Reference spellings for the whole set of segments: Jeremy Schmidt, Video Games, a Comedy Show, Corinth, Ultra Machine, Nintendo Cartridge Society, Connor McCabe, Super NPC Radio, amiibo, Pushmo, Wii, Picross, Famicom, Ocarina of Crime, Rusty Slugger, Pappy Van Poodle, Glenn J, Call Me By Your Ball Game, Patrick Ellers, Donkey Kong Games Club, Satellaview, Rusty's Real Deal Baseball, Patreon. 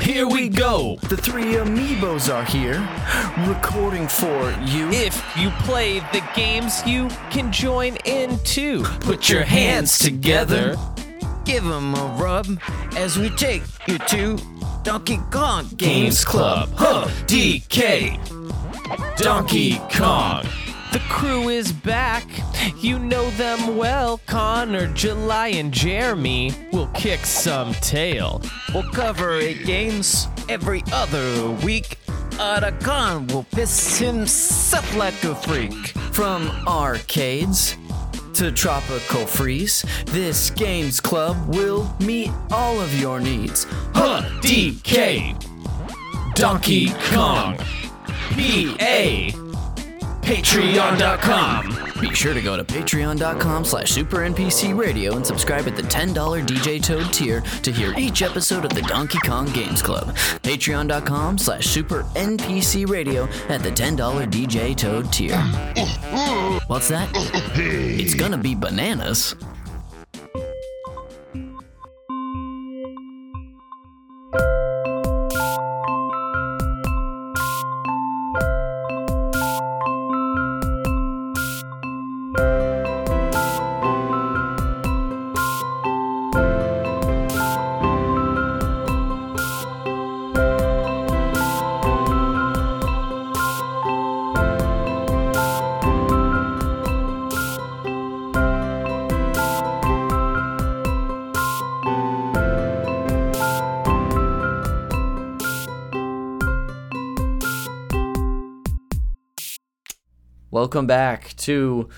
Here we go. The three amiibos are here, recording for you. If you play the games, you can join in too. Put your hands together. Give them a rub as we take you to Donkey Kong Games Club. Huh, DK. Donkey Kong. The crew is back. You know them well. Connor, July, and Jeremy will kick some tail. We'll cover 8 games every other week. Otacon will piss himself like a freak. From arcades to tropical freeze, this games club will meet all of your needs. Huh, DK. Donkey Kong. PA. Patreon.com. Be sure to go to patreon.com/SuperNPCRadio and subscribe at the $10 DJ Toad tier to hear each episode of the Donkey Kong Games Club. Patreon.com/SuperNPCRadio at the $10 DJ Toad tier. What's that? It's gonna be bananas. Welcome back to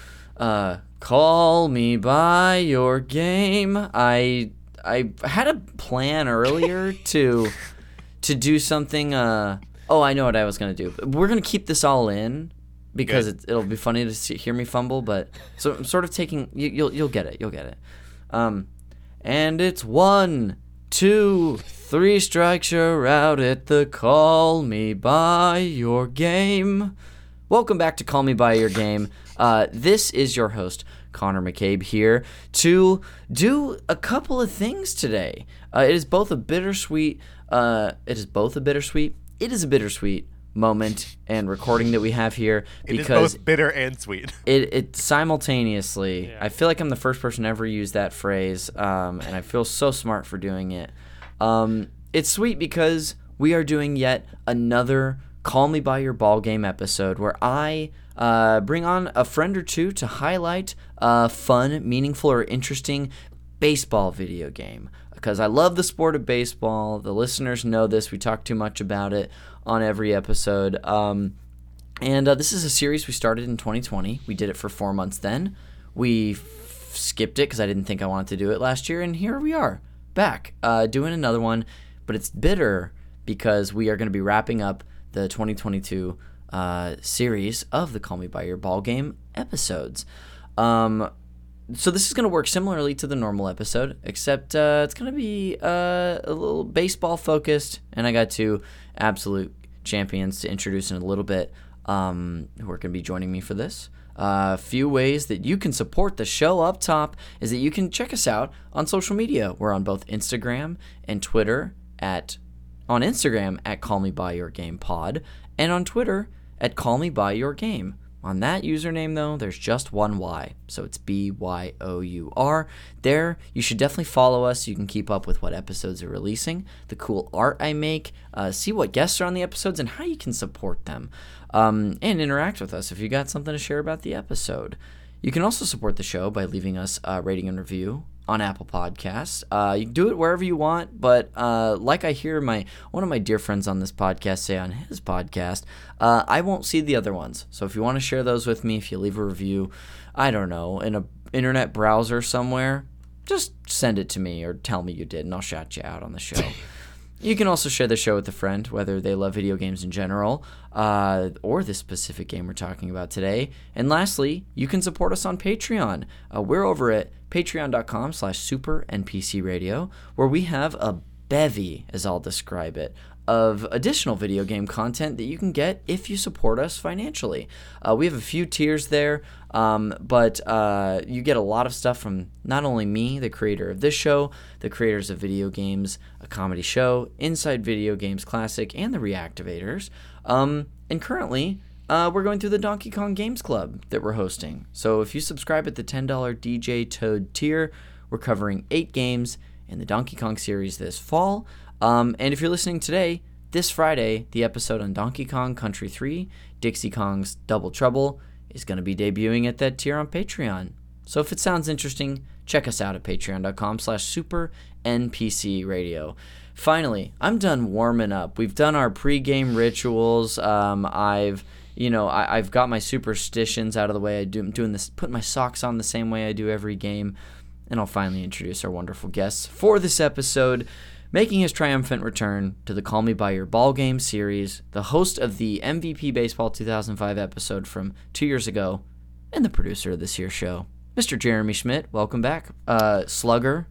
Call Me By Your Game. I had a plan earlier to do something. Oh, I know what I was going to do. We're going to keep this all in because it'll be funny to hear me fumble. But so I'm sort of taking you'll get it. You'll get it. And it's 1, 2, 3 strikes, you're out at the Call Me By Your Game. Welcome back to Call Me By Your Game. This is your host, Connor McCabe, here to do a couple of things today. It is a bittersweet moment and recording that we have here because it is both bitter and sweet. It simultaneously. Yeah. I feel like I'm the first person to ever use that phrase, and I feel so smart for doing it. It's sweet because we are doing yet another Call Me By Your Ball Game episode where I bring on a friend or two to highlight a fun, meaningful, or interesting baseball video game because I love the sport of baseball. The listeners know this. We talk too much about it on every episode. And this is a series we started in 2020. We did it for 4 months then. We skipped it because I didn't think I wanted to do it last year, and here we are back doing another one, but it's bitter because we are going to be wrapping up the 2022 series of the Call Me By Your Ball Game episodes. So this is going to work similarly to the normal episode, except it's going to be a little baseball-focused, and I got 2 absolute champions to introduce in a little bit who are going to be joining me for this. A few ways that you can support the show up top is that you can check us out on social media. We're on both Instagram and Twitter at Call Me By Your Game Pod, and on Twitter at Call Me By Your Game. On that username, though, there's just one Y, so it's BYOUR. There, you should definitely follow us so you can keep up with what episodes are releasing, the cool art I make, see what guests are on the episodes, and how you can support them, and interact with us if you got something to share about the episode. You can also support the show by leaving us a rating and review on Apple Podcasts. You can do it wherever you want, but like I hear one of my dear friends on this podcast say on his podcast, I won't see the other ones. So if you want to share those with me, if you leave a review, I don't know, in an internet browser somewhere, just send it to me or tell me you did, and I'll shout you out on the show. You can also share the show with a friend, whether they love video games in general or this specific game we're talking about today. And lastly, you can support us on Patreon. We're over at patreon.com/SuperNPCRadio, where we have a bevy, as I'll describe it, of additional video game content that you can get if you support us financially. We have a few tiers there, but you get a lot of stuff from not only me, the creator of this show, the creators of Video Games, A Comedy Show, Inside Video Games Classic, and the Reactivators. And currently, we're going through the Donkey Kong Games Club that we're hosting. So if you subscribe at the $10 DJ Toad tier, we're covering 8 games in the Donkey Kong series this fall. And if you're listening today, this Friday, the episode on Donkey Kong Country 3, Dixie Kong's Double Trouble, is going to be debuting at that tier on Patreon. So if it sounds interesting, check us out at patreon.com/SuperNPCRadio. Finally, I'm done warming up. We've done our pregame rituals. I've got my superstitions out of the way. I'm doing this, putting my socks on the same way I do every game. And I'll finally introduce our wonderful guests for this episode. Making his triumphant return to the Call Me By Your Ball Game series, the host of the MVP Baseball 2005 episode from 2 years ago, and the producer of this year's show, Mr. Jeremy Schmidt. Welcome back, Slugger.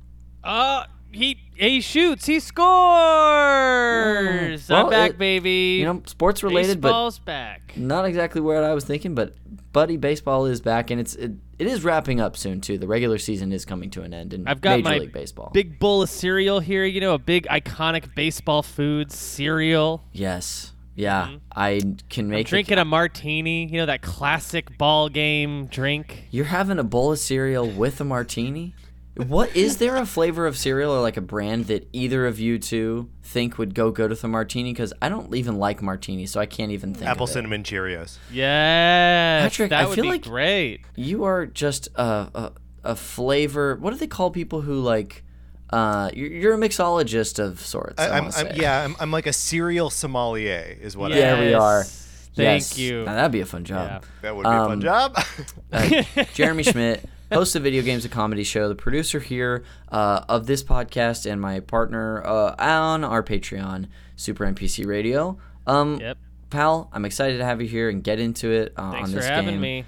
He shoots, he scores. Well, I'm back, baby. You know, sports related, baseball's but back. Not exactly what I was thinking, but buddy, baseball is back, and it is wrapping up soon too. The regular season is coming to an end, and I've got Major League Baseball. Big bowl of cereal here. You know, a big iconic baseball food cereal. Yes. Yeah, mm-hmm. I'm drinking a martini, you know, that classic ball game drink. You're having a bowl of cereal with a martini? What is there a flavor of cereal or like a brand that either of you two think would go good with a martini? Because I don't even like martinis, so I can't even think. Apple of cinnamon Cheerios. Yeah, Patrick, that would be like great. You are just a flavor. What do they call people who like? You're a mixologist of sorts. I'm like a cereal sommelier is what. Yeah, we are. Thank you. Now, that'd be a fun job. Yeah. That would be a fun job. Jeremy Schmidt. Host of Video Games, a Comedy Show, the producer here of this podcast, and my partner on our Patreon, Super NPC Radio. Yep. Pal, I'm excited to have you here and get into it on this game. Thanks for having me.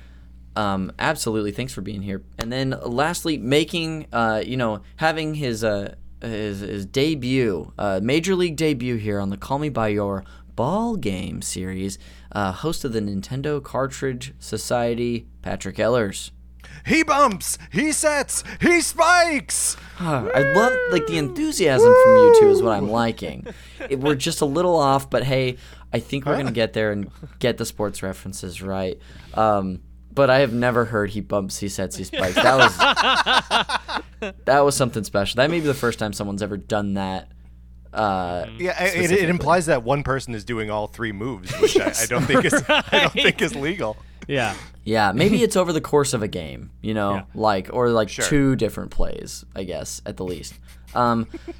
Absolutely. Thanks for being here. And then lastly, having his debut, Major League debut here on the Call Me By Your Ball Game series, host of the Nintendo Cartridge Society, Patrick Ellers. He bumps, he sets, he spikes. I love the enthusiasm from you two is what I'm liking. We're just a little off, but hey, I think we're gonna get there and get the sports references right. But I have never heard he bumps, he sets, he spikes. That was something special. That may be the first time someone's ever done that. It implies that one person is doing all three moves, which yes, I don't think is legal. Yeah. Yeah, maybe it's over the course of a game, you know, yeah. Sure. 2 different plays, I guess, at the least.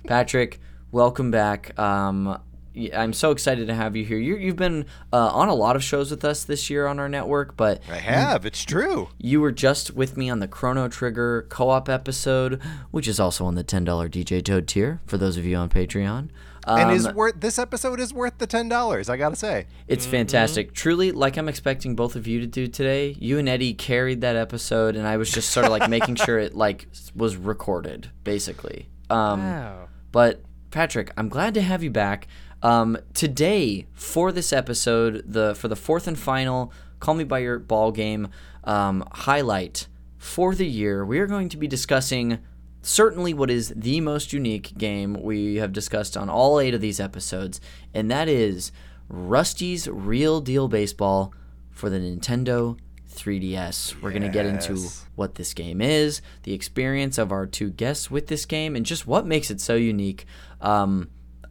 Patrick, welcome back. I'm so excited to have you here. You've been on a lot of shows with us this year on our network, but I have. It's true. You were just with me on the Chrono Trigger co-op episode, which is also on the $10 DJ Toad tier for those of you on Patreon. And this episode is worth the $10, I gotta say. It's fantastic. Truly, like I'm expecting both of you to do today, you and Eddie carried that episode, and I was just sort of making sure it was recorded, basically. Wow. But Patrick, I'm glad to have you back. Today, for this episode, for the 4th and final Call Me By Your Ball Game highlight for the year, we are going to be discussing certainly what is the most unique game we have discussed on all 8 of these episodes, and that is Rusty's Real Deal Baseball for the Nintendo 3DS. We're going to get into what this game is, the experience of our 2 guests with this game, and just what makes it so unique. I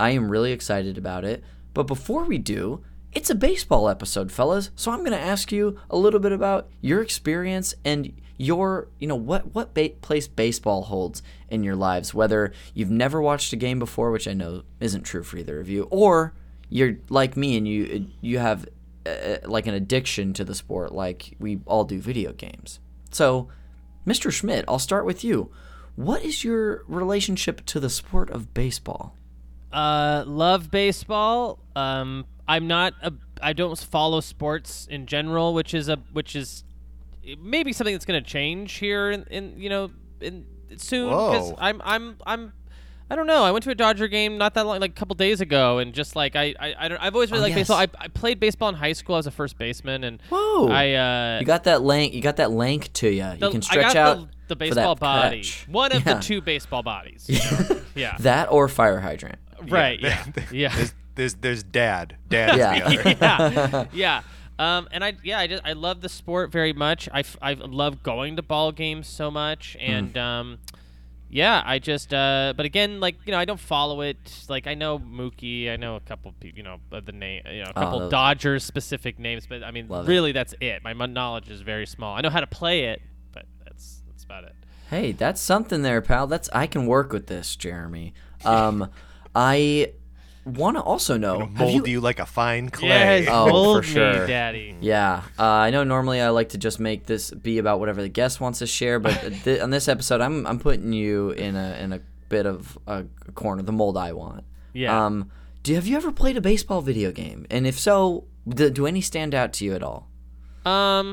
am really excited about it. But before we do, it's a baseball episode, fellas, so I'm going to ask you a little bit about your experience and your, what place baseball holds in your lives, whether you've never watched a game before, which I know isn't true for either of you, or you're like me and you have an addiction to the sport like we all do video games. So, Mr. Schmidt, I'll start with you. What is your relationship to the sport of baseball? Love baseball. I don't follow sports in general, which is maybe something that's going to change here in soon. Whoa. Because I'm I don't know. I went to a Dodger game not that long, like a couple days ago, and just like I've always really liked baseball. I played baseball in high school. I was a first baseman, and you got that length. You got that length to you. You can stretch out the baseball body. Catch. One of the two baseball bodies. You know? Yeah, that or fire hydrant. Right. Yeah. Yeah. There's dad. Dad's the other. Yeah. And I love the sport very much. I love going to ball games so much, and I just but again, like, you know, I don't follow it. Like, I know Mookie, I know a couple people, you know, the name, you know, a couple Dodgers specific names, but I mean, really, that's it. My knowledge is very small. I know how to play it, but that's about it. Hey, that's something there, pal. I can work with this, Jeremy. I want to also know. Mold you like a fine clay. Yes, mold for sure. Me, daddy. Yeah. I know normally I like to just make this be about whatever the guest wants to share, but on this episode, I'm putting you in a bit of a corner, the mold I want. Yeah. Have you ever played a baseball video game? And if so, do any stand out to you at all? I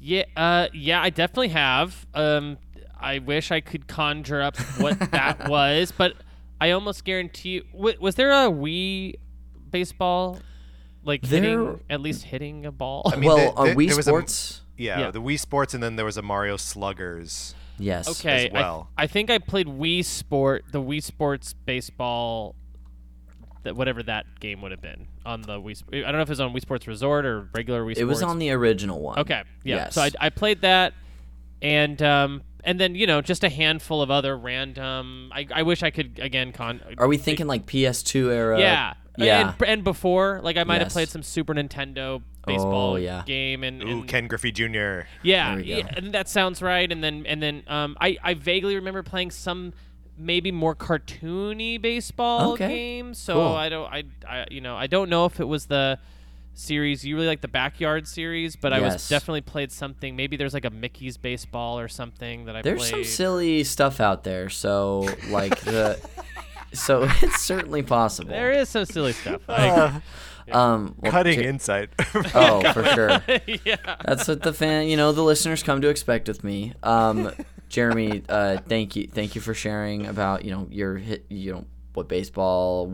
definitely have. I wish I could conjure up what that was, but I almost guarantee you. Was there a Wii baseball, like hitting a ball? I mean, Wii Sports. The Wii Sports, and then there was a Mario Sluggers. Yes. Okay. As well, I think I played the Wii Sports baseball, whatever that game would have been on the Wii. I don't know if it was on Wii Sports Resort or regular Wii Sports. It was on the original one. Okay. Yeah. Yes. So I played that, and then, you know, just a handful of other random. I wish I could again. Are we thinking like PS2 era? Yeah, yeah. And before, like, I might have played some Super Nintendo baseball game. And Ken Griffey Jr. Yeah, and that sounds right. And then I vaguely remember playing some maybe more cartoony baseball game. So cool. I don't know if it was the series you really like, the backyard series, but I was definitely played something. Maybe there's like a Mickey's baseball or something that there's played. There's some silly stuff out there, so like so it's certainly possible. There is some silly stuff. Cutting insight. Oh, for sure. Yeah, that's what the listeners come to expect with me. Jeremy, thank you for sharing about what baseball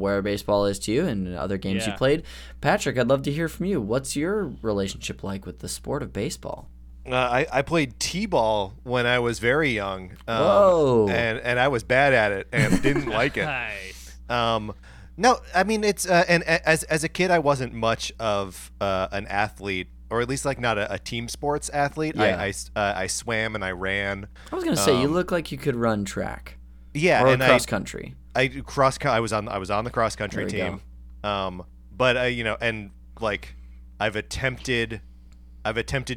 is to you and other games you played. Patrick, I'd love to hear from you. What's your relationship like with the sport of baseball? I played T-ball when I was very young. And I was bad at it and didn't like it. Nice. No, I mean, it's and as a kid, I wasn't much of an athlete, or at least like not a team sports athlete. Yeah. I swam and I ran. I was going to say, you look like you could run track. Yeah, or cross country. I was on the cross country team, but I've attempted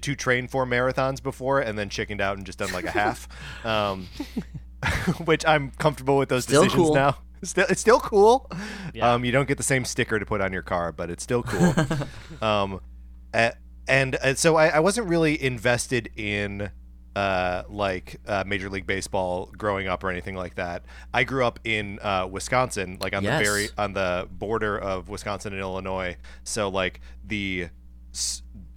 to train for marathons before and then chickened out and just done like a half, which I'm comfortable with those still decisions cool. now. It's still cool. Yeah. You don't get the same sticker to put on your car, but it's still cool. So I wasn't really invested in Major League Baseball growing up or anything like that. I grew up in Wisconsin, like on on the border of Wisconsin and Illinois. So like the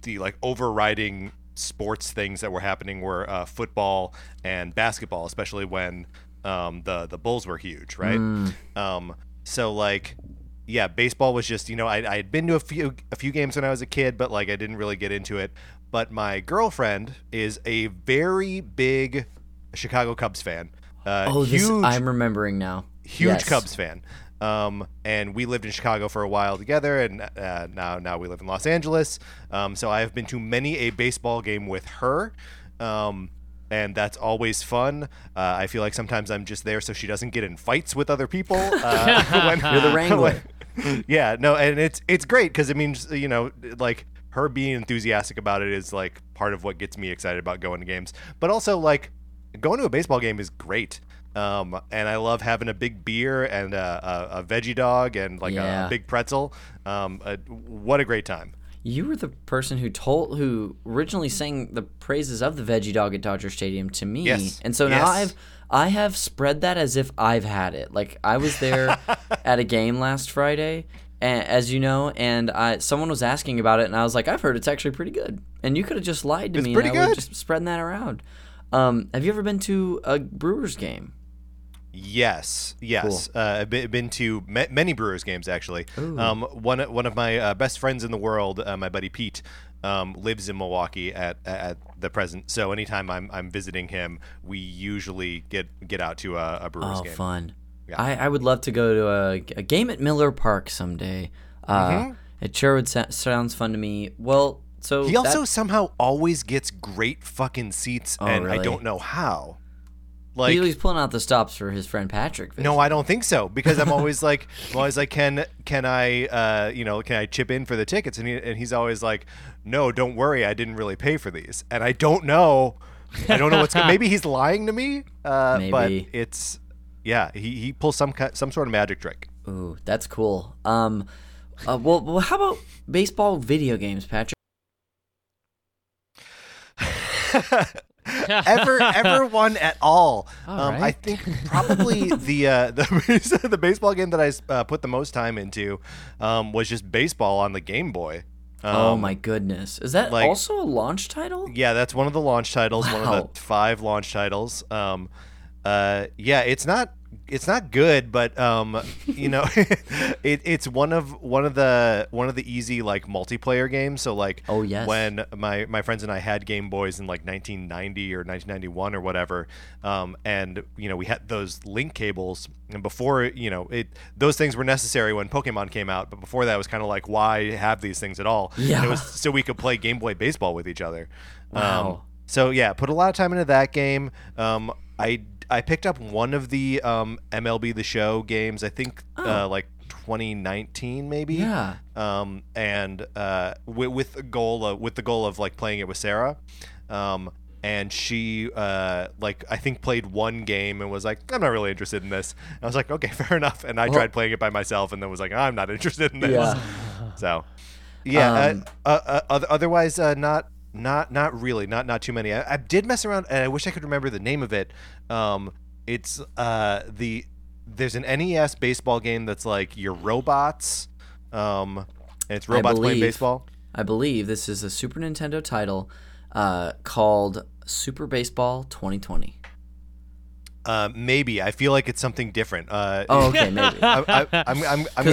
like overriding sports things that were happening were football and basketball, especially when the Bulls were huge, right? So like, yeah, baseball was just, you know, I had been to a few games when I was a kid, but like I didn't really get into it. But my girlfriend is a very big Chicago Cubs fan. I'm remembering now. Huge Cubs fan. And we lived in Chicago for a while together, and now we live in Los Angeles. So I have been to many a baseball game with her, and that's always fun. I feel like sometimes I'm just there so she doesn't get in fights with other people. You're the wrangler. And it's great because it means, you know, like, her being enthusiastic about it is like part of what gets me excited about going to games, but also like going to a baseball game is great. And I love having a big beer and a veggie dog and like a big pretzel. What a great time. You were the person who originally sang the praises of the veggie dog at Dodger Stadium to me. Yes. And so now I have spread that as if I've had it. Like, I was there at a game last Friday, as you know, and someone was asking about it, and I was like, I've heard it's actually pretty good. And you could have just lied to me, and I was just spreading that around. Have you ever been to a Brewers game? Yes. Cool. I've been to many Brewers games, actually. One of my best friends in the world, my buddy Pete, lives in Milwaukee at the present. So anytime I'm visiting him, we usually get out to a Brewers game. Oh, fun. Yeah. I would love to go to a game at Miller Park someday. It sure would sounds fun to me. Well, so he also somehow always gets great fucking seats, and really? I don't know how. Like, he's pulling out the stops for his friend Patrick. Basically. No, I don't think so, because I'm always like, can I, can I chip in for the tickets? And he's always like, no, don't worry, I didn't really pay for these, and I don't know what's good. Maybe he's lying to me, maybe. But it's, yeah, he pulls some sort of magic trick. Ooh, that's cool. Well, how about baseball video games, Patrick? ever won at all right. I think probably the baseball game that I put the most time into was just baseball on the Game Boy. Oh my goodness, is that like, also a launch title? Yeah, that's one of the launch titles. Wow. One of the 5 launch titles. It's not good, but it's one of the easy like multiplayer games. So like, oh yes, when my friends and I had Game Boys in like 1990 or 1991 or whatever, and we had those link cables. And before those things were necessary when Pokemon came out, but before that it was kind of like, why have these things at all? Yeah, and it was so we could play Game Boy baseball with each other. Wow. So yeah, put a lot of time into that game. I picked up one of the MLB The Show games, I think, like 2019 maybe. Yeah. With the goal of like playing it with Sarah, and she I think played one game and was like, I'm not really interested in this. And I was like, okay, fair enough. And I tried playing it by myself and then was like, I'm not interested in this. Yeah. So, yeah. Otherwise, Not really, not too many. I did mess around, and I wish I could remember the name of it. It's there's an NES baseball game that's like your robots, and it's robots playing baseball. I believe this is a Super Nintendo title called Super Baseball 2020. Maybe I feel like it's something different. Okay, maybe. I'm gonna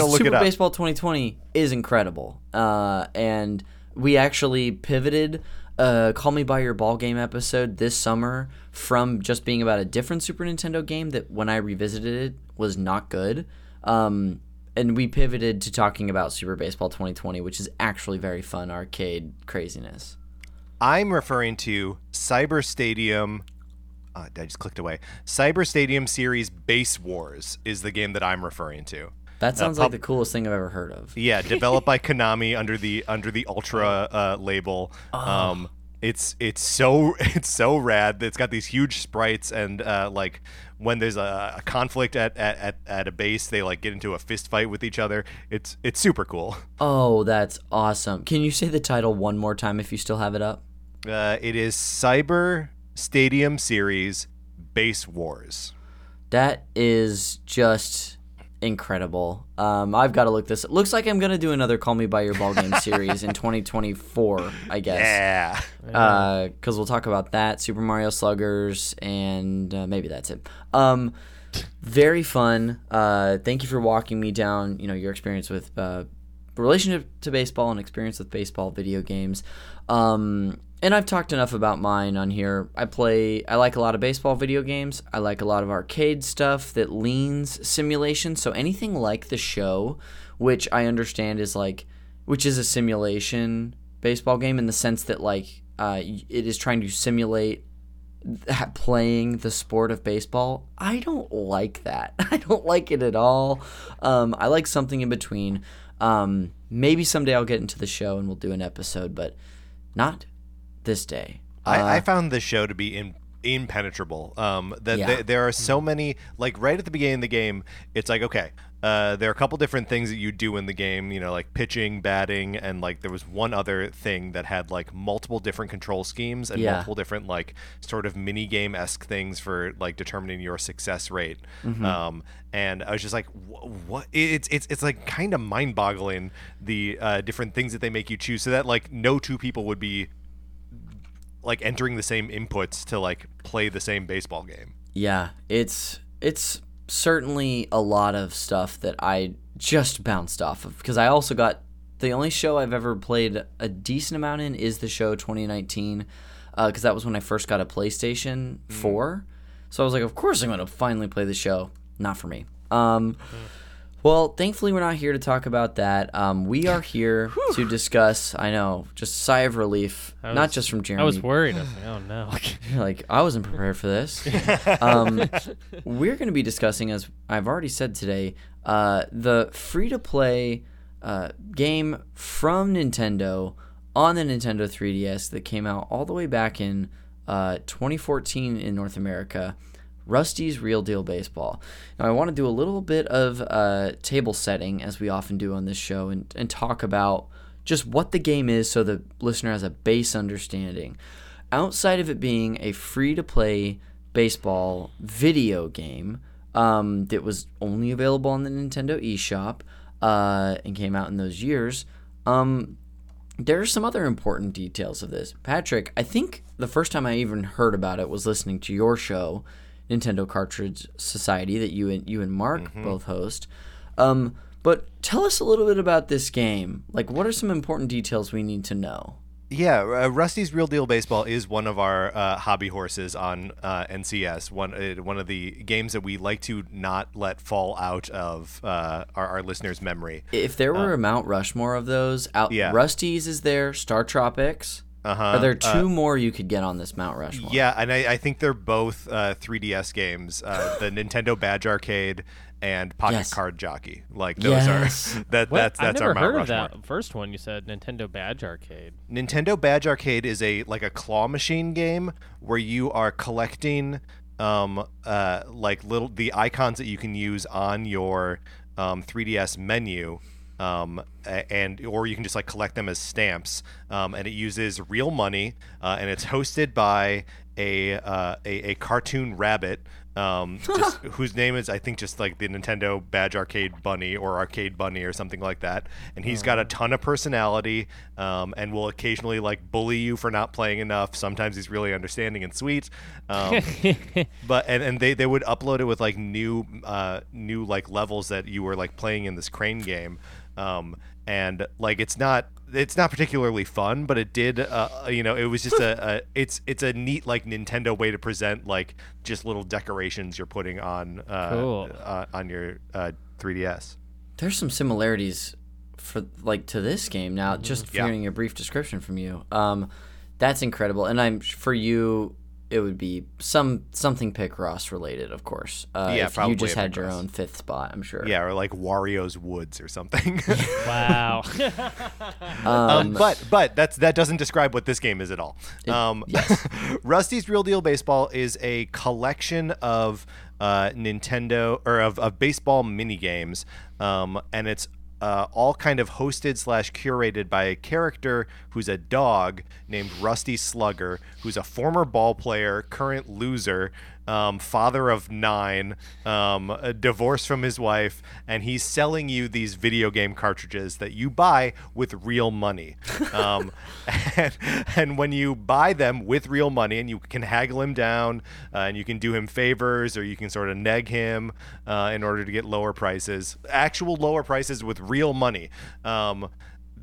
look it up. Super Baseball 2020 is incredible, and. We actually pivoted Call Me By Your Ball Game episode this summer from just being about a different Super Nintendo game that when I revisited it was not good. And we pivoted to talking about Super Baseball 2020, which is actually very fun arcade craziness. I'm referring to Cyber Stadium. I just clicked away. Cyber Stadium Series Base Wars is the game that I'm referring to. That sounds like the coolest thing I've ever heard of. Yeah, developed by Konami under the Ultra label. Oh. It's so rad. It's got these huge sprites, and like when there's a conflict at a base, they like get into a fist fight with each other. It's super cool. Oh, that's awesome! Can you say the title one more time if you still have it up? It is Cyber Stadium Series Base Wars. That is just. Incredible. I've got to look this up. Looks like I'm going to do another Call Me By Your Ball Game series in 2024, I guess. Yeah. Because we'll talk about that, Super Mario Sluggers, and maybe that's it. Very fun. Thank you for walking me down, your experience with relationship to baseball and experience with baseball video games. And I've talked enough about mine on here. I like a lot of baseball video games. I like a lot of arcade stuff that leans simulation. So anything like The Show, which I understand is which is a simulation baseball game in the sense that it is trying to simulate playing the sport of baseball. I don't like that. I don't like it at all. I like something in between. Maybe someday I'll get into The Show and we'll do an episode, but not this day. I found this show to be impenetrable. There are so many, right at the beginning of the game, it's like, okay, there are a couple different things that you do in the game, like pitching, batting, and there was one other thing that had multiple different control schemes and multiple different sort of mini game-esque things for determining your success rate. Mm-hmm. And I was just like, what? It's kind of mind-boggling the different things that they make you choose, so that no two people would be entering the same inputs to play the same baseball game. Yeah, it's certainly a lot of stuff that I just bounced off of, because I also got the only show I've ever played a decent amount in is the show 2019, because that was when I first got a PlayStation 4. So I was like, of course I'm going to finally play the show. Not for me. Well, thankfully we're not here to talk about that. We are here to discuss, I know, just sigh of relief, not just from Jeremy. I was worried. I was like, oh, no. Like, I wasn't prepared for this. We're going to be discussing, as I've already said today, the free-to-play game from Nintendo on the Nintendo 3DS that came out all the way back in 2014 in North America, Rusty's Real Deal Baseball. Now, I want to do a little bit of table setting, as we often do on this show, and talk about just what the game is so the listener has a base understanding. Outside of it being a free-to-play baseball video game that was only available on the Nintendo eShop and came out in those years, there are some other important details of this. Patrick, I think the first time I even heard about it was listening to your show, Nintendo Cartridge Society, that you and Mark both host. But tell us a little bit about this game. Like, what are some important details we need to know? Yeah, Rusty's Real Deal Baseball is one of our hobby horses on NCS, one of the games that we like to not let fall out of our listeners' memory. If there were a Mount Rushmore of those, Rusty's is there, Star Tropics. Are there two more you could get on this Mount Rushmore? Yeah, and I think they're both 3DS games, the Nintendo Badge Arcade and Pocket Card Jockey. Like those are that's our Mount Rushmore. I've never heard of that first one you said, Nintendo Badge Arcade. Nintendo Badge Arcade is a claw machine game where you are collecting the icons that you can use on your 3DS menu. Or you can just collect them as stamps, and it uses real money, and it's hosted by a cartoon rabbit, whose name is, I think, just like the Nintendo Badge Arcade Bunny or Arcade Bunny or something like that. And he's got a ton of personality, and will occasionally bully you for not playing enough. Sometimes he's really understanding and sweet. But they would upload it with new levels that you were playing in this crane game. It's not particularly fun, but it did, it was just it's a neat Nintendo way to present just little decorations you're putting on your 3DS. There's some similarities for to this game now. Just hearing a brief description from you, that's incredible. And I'm for you, it would be something Pick Ross related, of course. If probably you just had your own fifth spot, I'm sure. Yeah, or Wario's Woods or something. Wow. But that doesn't describe what this game is at all. Rusty's Real Deal Baseball is a collection of Nintendo or of baseball mini games, and it's all kind of hosted / curated by a character who's a dog named Rusty Slugger, who's a former ball player, current loser, father of 9, divorced from his wife, and he's selling you these video game cartridges that you buy with real money. And when you buy them with real money, and you can haggle him down, and you can do him favors, or you can sort of neg him in order to get lower prices, actual lower prices with real money,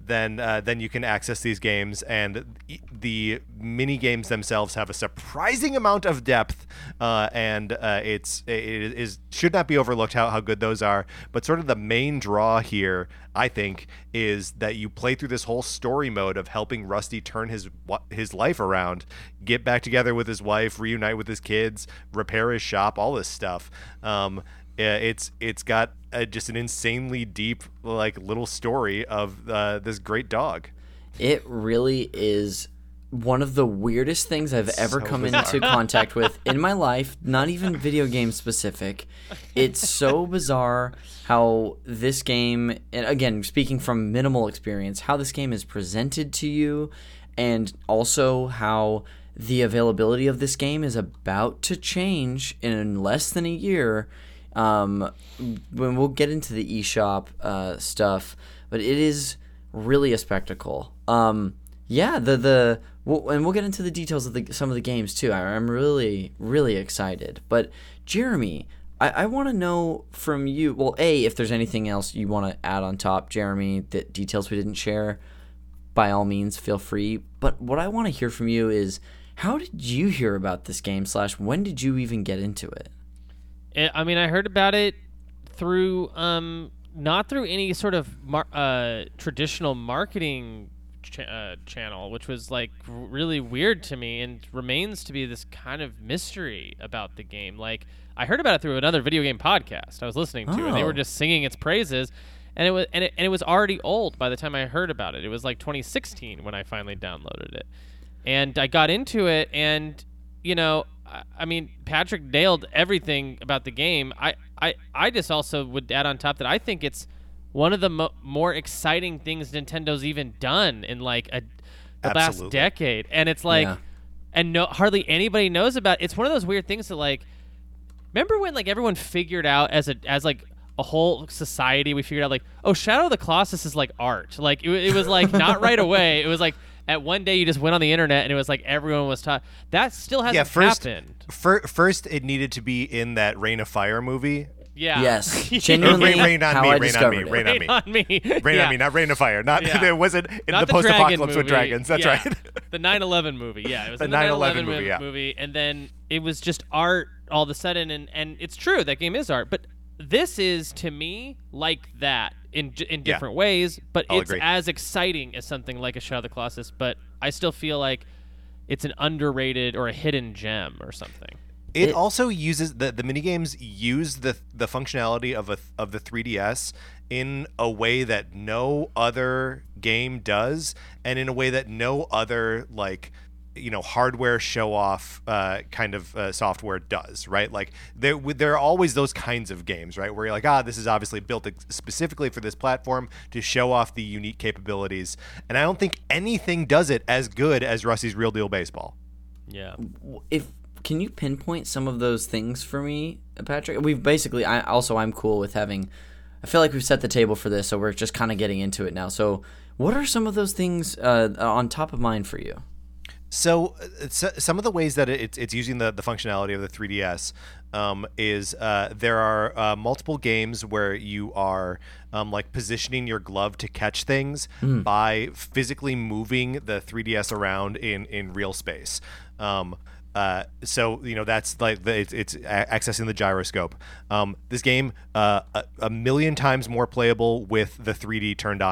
then you can access these games, and the mini games themselves have a surprising amount of depth, and it should not be overlooked how good those are. But sort of the main draw here, I think, is that you play through this whole story mode of helping Rusty turn his life around, get back together with his wife, reunite with his kids, repair his shop, all this stuff. It's got just an insanely deep little story of this great dog. It really is one of the weirdest things I've ever come into contact with in my life, not even video game specific. It's so bizarre how this game, and again, speaking from minimal experience, how this game is presented to you, and also how the availability of this game is about to change in less than a year. When we'll get into the eShop stuff, but it is really a spectacle. And we'll get into the details of some of the games too. I'm really, really excited. But Jeremy, I want to know from you, well, A, if there's anything else you want to add on top, Jeremy, that details we didn't share, by all means, feel free. But what I want to hear from you is, how did you hear about this game, / when did you even get into it? I mean, I heard about it through, not through any sort of traditional marketing channel, which was like really weird to me and remains to be this kind of mystery about the game. Like, I heard about it through another video game podcast I was listening to, and they were just singing its praises, and it was already old by the time I heard about it. It was like 2016 when I finally downloaded it, and I got into it, and you know, I mean, Patrick nailed everything about the game. I just also would add on top that I think it's one of the more exciting things Nintendo's even done in like the last decade, and it's like, and no, hardly anybody knows about it. It's one of those weird things that like. Remember when like everyone figured out as a whole society, we figured out like, oh, Shadow of the Colossus is like art. Like it was like not right away. It was like at one day you just went on the internet and it was like everyone was taught. That still hasn't happened. First it needed to be in that Reign of Fire movie. Yeah. Yes. Genuinely. Rain on me. Rain on me. Not Rain of Fire. Not it wasn't in the post-apocalypse with dragons. That's right. The 9/11 movie. Yeah, it was the 9/11 movie. And then it was just art all of a sudden, and it's true, that game is art, but this is to me like that in different ways, but it's as exciting as something like a Shadow of the Colossus, but I still feel like it's an underrated or a hidden gem or something. It also uses the minigames use the functionality of the 3DS in a way that no other game does, and in a way that no other like hardware show off kind of software does, right? Like there are always those kinds of games, right, where you're like, this is obviously built specifically for this platform to show off the unique capabilities, and I don't think anything does it as good as Rusty's Real Deal Baseball. Yeah. Can you pinpoint some of those things for me, Patrick? I'm cool with having, I feel like we've set the table for this, so we're just kind of getting into it now. So what are some of those things on top of mind for you? So some of the ways that it's using the functionality of the 3DS is there are multiple games where you are like positioning your glove to catch things by physically moving the 3DS around in real space. So that's like it's accessing the gyroscope. This game a million times more playable with the 3D turned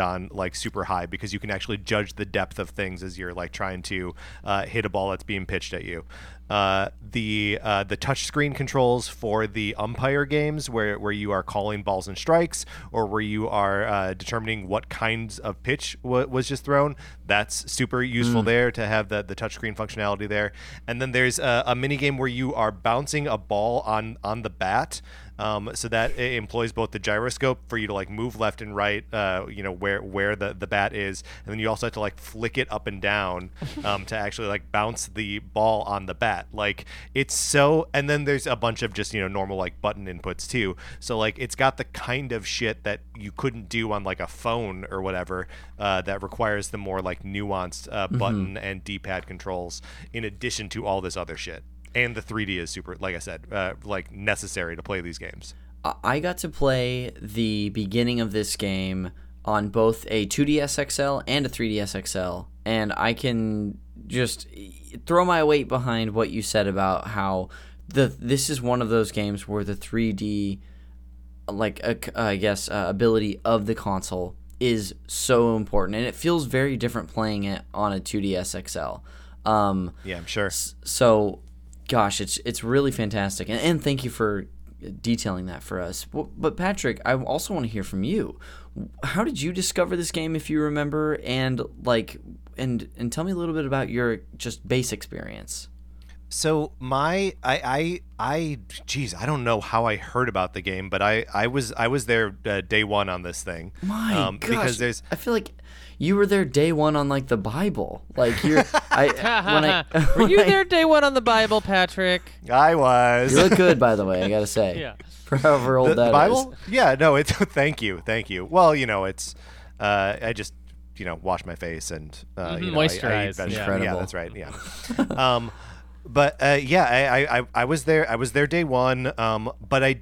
on like super high, because you can actually judge the depth of things as you're like trying to hit a ball that's being pitched at you. The touchscreen controls for the umpire games where you are calling balls and strikes, or where you are determining what kinds of pitch was just thrown. That's super useful there to have the touchscreen functionality there. And then there's a mini game where you are bouncing a ball on the bat. So that it employs both the gyroscope for you to like move left and right, where the bat is, and then you also have to like flick it up and down to actually like bounce the ball on the bat. Like it's so, and then there's a bunch of just normal like button inputs too. So like it's got the kind of shit that you couldn't do on like a phone or whatever that requires the more like nuanced button and D-pad controls in addition to all this other shit. And the 3D is super, like I said, necessary to play these games. I got to play the beginning of this game on both a 2DS XL and a 3DS XL, and I can just throw my weight behind what you said about how this is one of those games where the 3D, ability of the console is so important, and it feels very different playing it on a 2DS XL. Yeah, I'm sure. So... Gosh, it's really fantastic, and thank you for detailing that for us. But Patrick, I also want to hear from you. How did you discover this game, if you remember, and tell me a little bit about your just base experience. So I don't know how I heard about the game, but I was there day one on this thing. My gosh, because I feel like you were there day one on like the Bible, like you're. Were you there day one on the Bible, Patrick? I was. You look good, by the way. I gotta say. Yeah. For however old the Bible is. Yeah. No. It's thank you. Well, it's. I just. Wash my face and. Moisturize. Yeah, that's right. Yeah. But I was there. I was there day one. But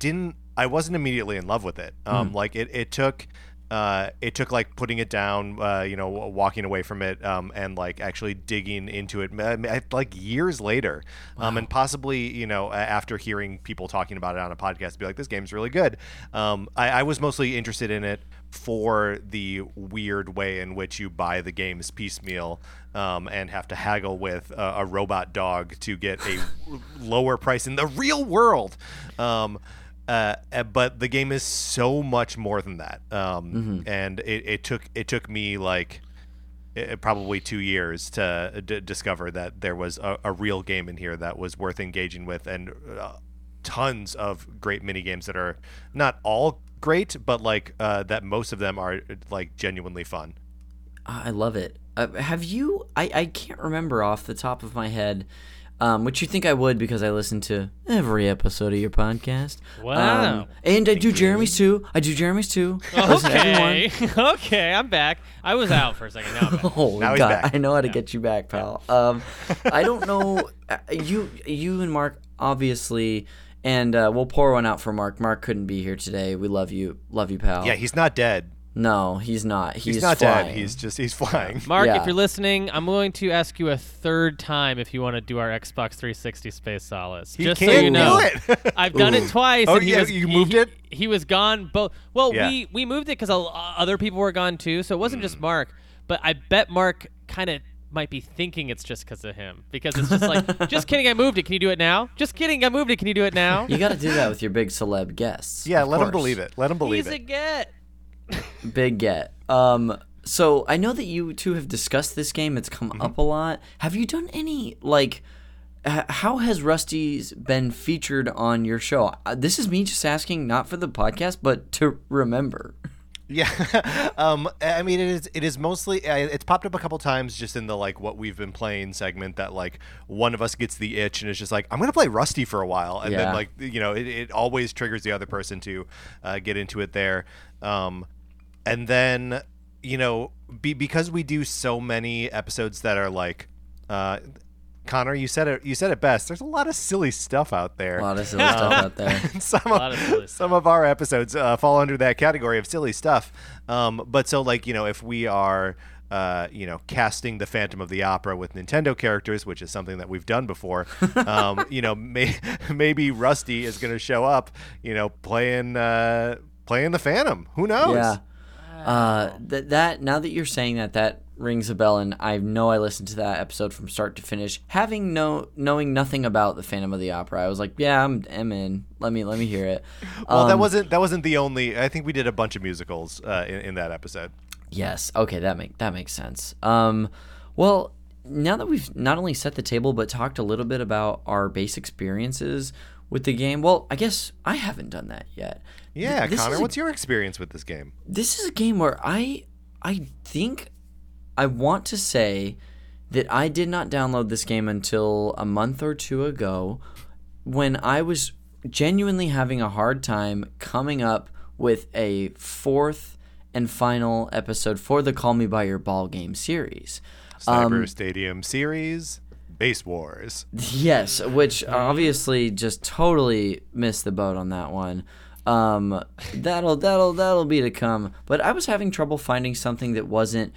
I wasn't immediately in love with it. Like it took like putting it down, walking away from it, and like actually digging into it, like years later, and possibly after hearing people talking about it on a podcast, be like, this game's really good. I was mostly interested in it for the weird way in which you buy the games piecemeal, and have to haggle with a robot dog to get a lower price in the real world. But the game is so much more than that. And it took me like probably 2 years to discover that there was a real game in here that was worth engaging with, and tons of great mini games that are not all great, but like that most of them are like genuinely fun. I love it. Have you? I can't remember off the top of my head. Which you think I would, because I listen to every episode of your podcast. Wow. And I do Jeremy's too. Okay. Okay, I'm back. I was out for a second. Now I'm back. Oh, now God. Back. I know how to get you back, pal. I don't know. You and Mark, obviously, and we'll pour one out for Mark. Mark couldn't be here today. We love you. Love you, pal. Yeah, he's not dead. No, he's not. He's not flying. Dead. He's flying. Mark, if you're listening, I'm willing to ask you a third time if you want to do our Xbox 360 Space Solace. He just can't so you know. Do it. I've done it twice. Oh, and you moved it? He was gone both. Well, we moved it because other people were gone too, so it wasn't just Mark. But I bet Mark kind of might be thinking it's just because of him, because it's just like, just kidding, I moved it, can you do it now? Just kidding, I moved it, can you do it now? You got to do that with your big celeb guests. Yeah, let him believe it. Let him believe it. He's a get. Big get. So I know that you two have discussed this game. It's come up a lot. Have you done any, like, how has Rusty's been featured on your show? This is me just asking, not for the podcast, but to remember. Yeah. I mean, it is mostly, it's popped up a couple times just in the, like, what we've been playing segment, that like one of us gets the itch and it's just like, I'm going to play Rusty for a while. And then, like, it always triggers the other person to get into it there. And then, because we do so many episodes that are like, Connor, you said it best. There's a lot of silly stuff out there. Some of our episodes fall under that category of silly stuff. But so, like, if we are, casting the Phantom of the Opera with Nintendo characters, which is something that we've done before, maybe Rusty is going to show up, playing the Phantom. Who knows? Yeah. That now that you're saying that rings a bell, and I know I listened to that episode from start to finish. Having knowing nothing about the Phantom of the Opera, I was like, yeah, I'm in. Let me hear it. Well, that wasn't the only. I think we did a bunch of musicals in that episode. Yes. Okay. That makes sense. Well, now that we've not only set the table but talked a little bit about our base experiences with the game, well, I guess I haven't done that yet. Yeah, Connor, what's your experience with this game? This is a game where I think. I want to say that I did not download this game until a month or two ago, when I was genuinely having a hard time coming up with a fourth and final episode for the Call Me By Your Ball Game series. Cyber Stadium series, Base Wars. Yes, which obviously just totally missed the boat on that one. That'll be to come. But I was having trouble finding something that wasn't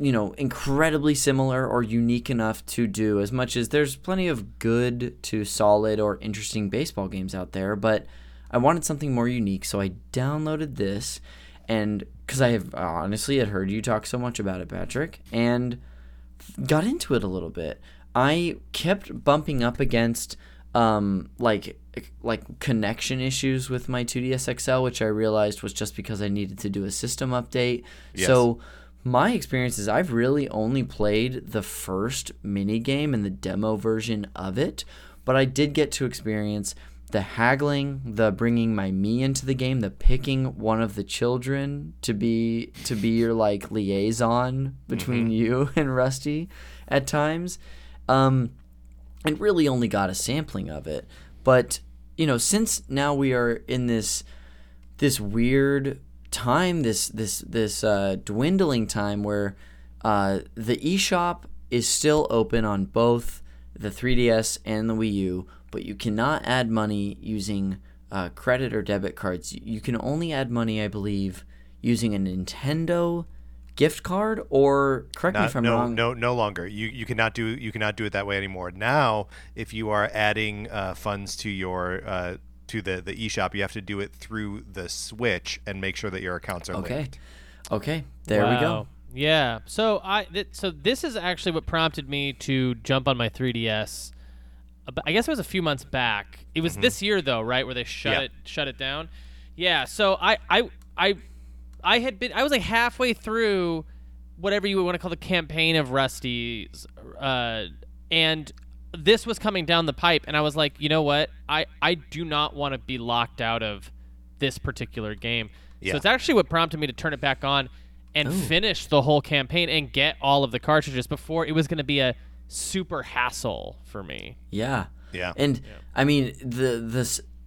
incredibly similar or unique enough to do, as much as there's plenty of good to solid or interesting baseball games out there, but I wanted something more unique, so I downloaded this, and because I have honestly had heard you talk so much about it, Patrick, and got into it a little bit. I kept bumping up against like connection issues with my 2DS XL, which I realized was just because I needed to do a system update. Yes. So my experience is I've really only played the first minigame and the demo version of it, but I did get to experience the haggling, the bringing my me into the game, the picking one of the children to be your, like, liaison between you and Rusty at times. And really only got a sampling of it. But, since now we are in this weird time, this dwindling time where the eShop is still open on both the 3DS, and the Wii U, but you cannot add money using credit or debit cards. You can only add money, I believe, using a Nintendo gift card, or correct me if I'm wrong. No longer. You cannot do it that way anymore. Now, if you are adding funds to your to the eShop, you have to do it through the Switch and make sure that your accounts are linked. Okay. There we go. Yeah. So so this is actually what prompted me to jump on my 3DS. I guess it was a few months back. It was this year though, right, where they shut it down. Yeah. So I was like halfway through whatever you would want to call the campaign of Rusty's, and this was coming down the pipe, and I was like, you know what? I do not want to be locked out of this particular game. Yeah. So it's actually what prompted me to turn it back on and finish the whole campaign and get all of the cartridges before it was going to be a super hassle for me. Yeah. Yeah. And, I mean,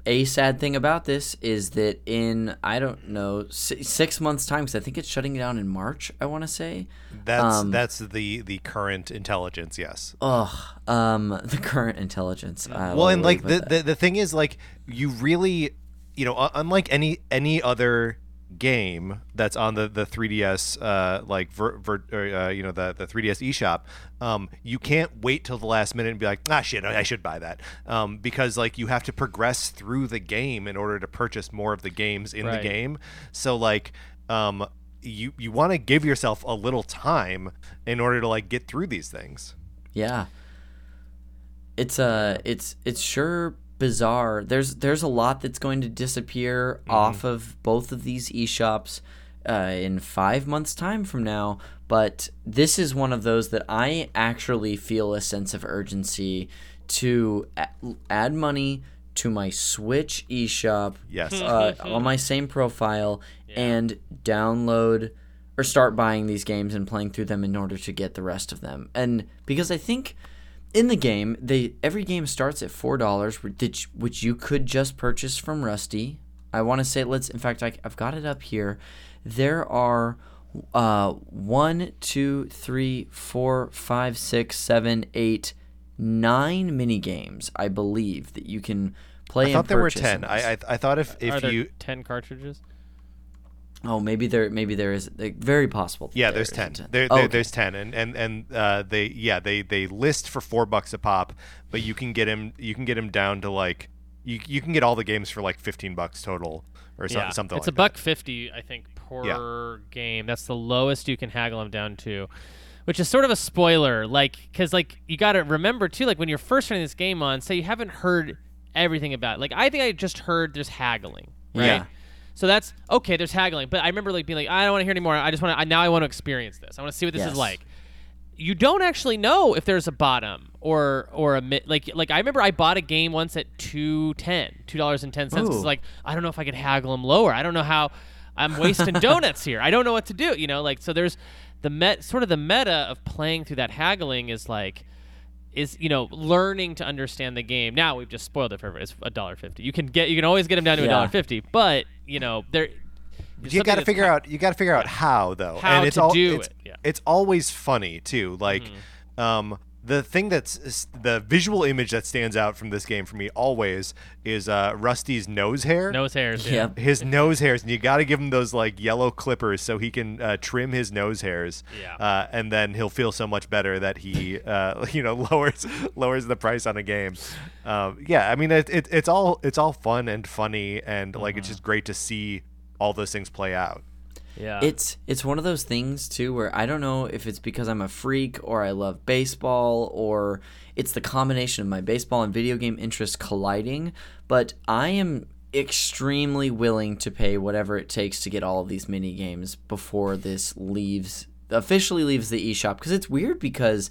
a sad thing about this is that in, I don't know, 6 months' time, because I think it's shutting down in March, I want to say. That's the current intelligence, yes. The current intelligence. Well, and, like, the thing is, like, you really, you know, unlike any other game that's on the 3DS, the 3DS eShop, you can't wait till the last minute and be like, shit, I should buy that, because like you have to progress through the game in order to purchase more of the games in the game. So like, you want to give yourself a little time in order to like get through these things. Yeah, it's sure bizarre. There's a lot that's going to disappear off of both of these eShops in 5 months' time from now, but this is one of those that I actually feel a sense of urgency to add money to my Switch eShop on my same profile and download or start buying these games and playing through them in order to get the rest of them. And because I think in the game, every game starts at $4, which you could just purchase from Rusty. I want to say, I've got it up here. There are 1, 2, 3, 4, 5, 6, 7, 8, 9 mini games, I believe, that you can play and purchase. I thought there were 10. I thought if are you there 10 cartridges? Oh, maybe there is. Very possible. Yeah, there's 10. There's 10, and they list for $4 a pop, but you can get them down to like you can get all the games for like $15 total or something. It's like $1.50, I think, per game. That's the lowest you can haggle them down to, which is sort of a spoiler, like because like you got to remember too, like when you're first turning this game on, say you haven't heard everything about it. Like I think I just heard there's haggling, right? Yeah. So that's okay. There's haggling, but I remember like being like, I don't want to hear anymore. I want to experience this. I want to see what this is like. You don't actually know if there's a bottom or a mid. Like I remember I bought a game once at $2.10. It's like I don't know if I could haggle them lower. I don't know how. I'm wasting donuts here. I don't know what to do. You know, like so. There's the meta of playing through that haggling is like. Is, you know, learning to understand the game. Now we've just spoiled it for everybody. It's $1.50. You can always get them down to $1.50, but you know, you got to figure out how though. How and it's to all, do it's, it? Yeah. It's always funny too. Like, the thing that's the visual image that stands out from this game for me always is Rusty's nose hair. His nose hairs, and you got to give him those like yellow clippers so he can trim his nose hairs. Yeah. And then he'll feel so much better that he, lowers the price on a game. I mean it's all fun and funny and like it's just great to see all those things play out. Yeah. It's one of those things too where I don't know if it's because I'm a freak or I love baseball or it's the combination of my baseball and video game interests colliding, but I am extremely willing to pay whatever it takes to get all of these mini games before this officially leaves the eShop, because it's weird because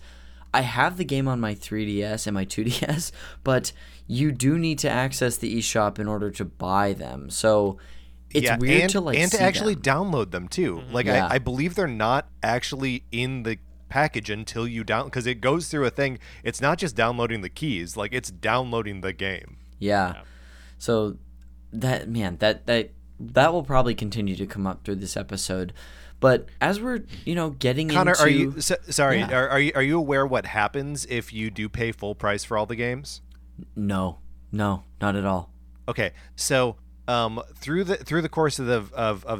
I have the game on my 3DS and my 2DS, but you do need to access the eShop in order to buy them. So it's weird and, to like and see to actually them. Download them too. Like I believe they're not actually in the package until you download, because it goes through a thing. It's not just downloading the keys, like it's downloading the game. Yeah. So that that will probably continue to come up through this episode. But as we're, you know, getting Connor, into... Connor, are you... Are you aware what happens if you do pay full price for all the games? No, not at all. Okay, so... Through the course of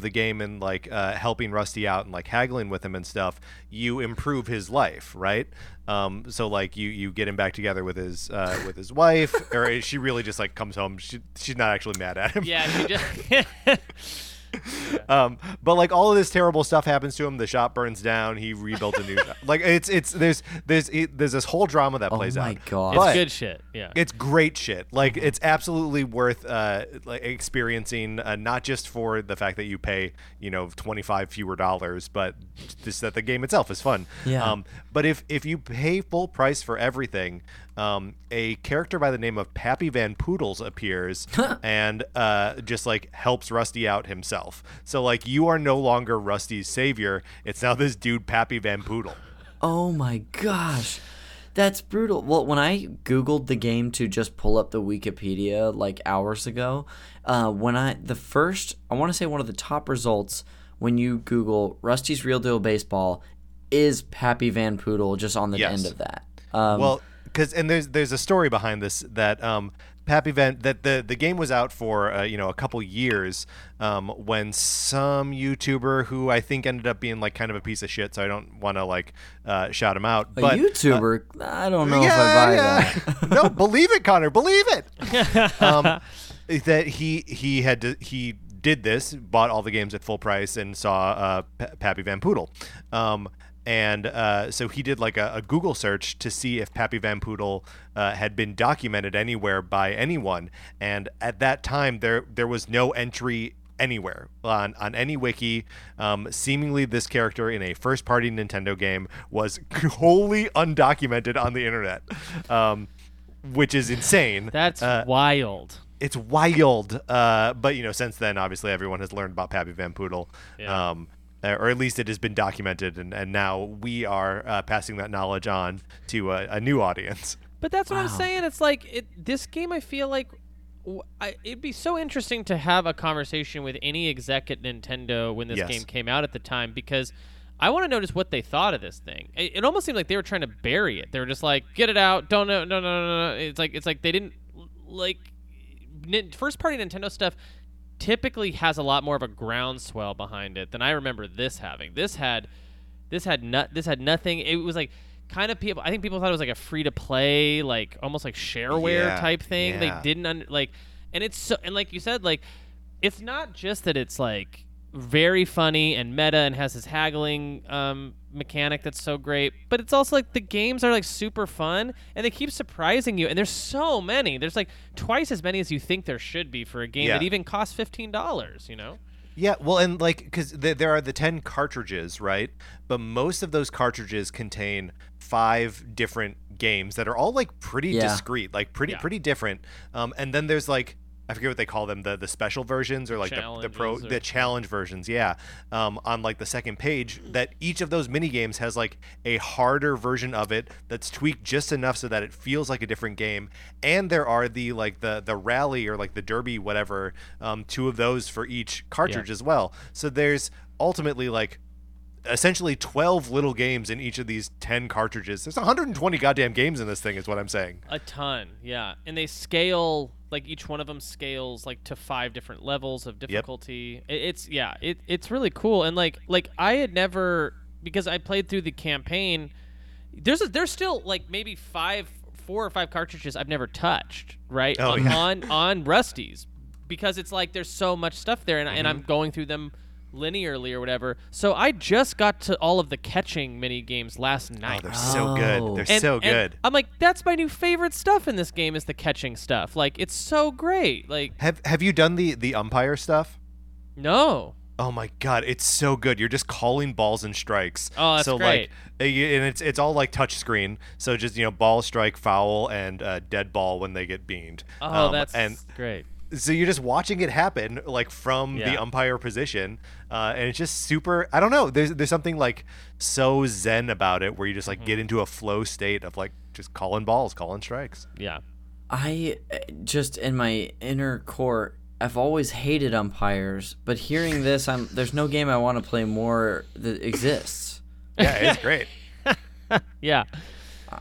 the game and like helping Rusty out and like haggling with him and stuff, you improve his life, right? So like you get him back together with his wife, or she really just like comes home. She's not actually mad at him. Yeah, she just. But like all of this terrible stuff happens to him. The shop burns down. He rebuilt a new shop. Like there's this whole drama that plays out. Oh my god! It's good shit. Yeah, it's great shit. Like it's absolutely worth like experiencing. Not just for the fact that you pay $25 fewer, but just that the game itself is fun. Yeah. But if you pay full price for everything. A character by the name of Pappy Van Poodle appears and just like helps Rusty out himself. So like you are no longer Rusty's savior. It's now this dude Pappy Van Poodle. Oh my gosh. That's brutal. Well, when I Googled the game to just pull up the Wikipedia like hours ago, I want to say one of the top results when you Google Rusty's Real Deal Baseball is Pappy Van Poodle just on the end of that. There's a story behind this that the game was out for a couple years when some YouTuber who I think ended up being like kind of a piece of shit, so I don't want to like shout him out. But YouTuber, I don't know if I buy that. No, believe it, Connor, believe it. That he did this, bought all the games at full price, and saw Pappy Van Poodle. And so he did like a Google search to see if Pappy Van Poodle had been documented anywhere by anyone. And at that time, there was no entry anywhere on any wiki. Seemingly, this character in a first-party Nintendo game was wholly undocumented on the internet, which is insane. That's wild. It's wild. But, since then, obviously, everyone has learned about Pappy Van Poodle. Yeah. Or at least it has been documented, and now we are passing that knowledge on to a new audience. But that's what I'm saying. It's like this game, I feel like it'd be so interesting to have a conversation with any exec at Nintendo when this game came out at the time, because I want to notice what they thought of this thing. It almost seemed like they were trying to bury it. They were just like, get it out. No. It's like they didn't like first-party Nintendo stuff. Typically has a lot more of a groundswell behind it than I remember this having. This had nothing. It was like kind of people. I think people thought it was like a free to play, like almost like shareware type thing. Yeah. They didn't and it's so, and like you said, like it's not just that it's like very funny and meta and has this haggling mechanic that's so great, but it's also like the games are like super fun and they keep surprising you, and there's so many. There's like twice as many as you think there should be for a game that even costs $15, Yeah, well, and like because there are the 10 cartridges, right? But most of those cartridges contain 5 different games that are all like pretty discrete, like pretty different. And then there's like I forget what they call them, the special versions or like the challenge versions, on like the second page, that each of those mini games has like a harder version of it that's tweaked just enough so that it feels like a different game. And there are the rally or like the derby, whatever, 2 of those for each cartridge as well. So there's ultimately like essentially 12 little games in each of these 10 cartridges. There's 120 goddamn games in this thing is what I'm saying. A ton, yeah. And they scale... Like each one of them scales like to 5 different levels of difficulty. Yep. It's really cool. And like I had never, because I played through the campaign. There's still like maybe 4 or 5 cartridges I've never touched, right? Oh, on Rusty's, because it's like there's so much stuff there, and I'm going through them linearly or whatever. So I just got to all of the catching mini games last night. Oh, they're so good. And I'm like, that's my new favorite stuff in this game is the catching stuff. Like it's so great. Like have you done the umpire stuff? No. Oh my god, it's so good. You're just calling balls and strikes. Oh, that's so great. Like, and it's all like touch screen. So just ball, strike, foul, and dead ball when they get beamed. Oh, that's great. So you're just watching it happen, like from the umpire position, and it's just super. I don't know. There's something like so zen about it, where you just like get into a flow state of like just calling balls, calling strikes. Yeah, I just in my inner core I've always hated umpires, but hearing this, there's no game I want to play more that exists. Yeah, it's great. Yeah.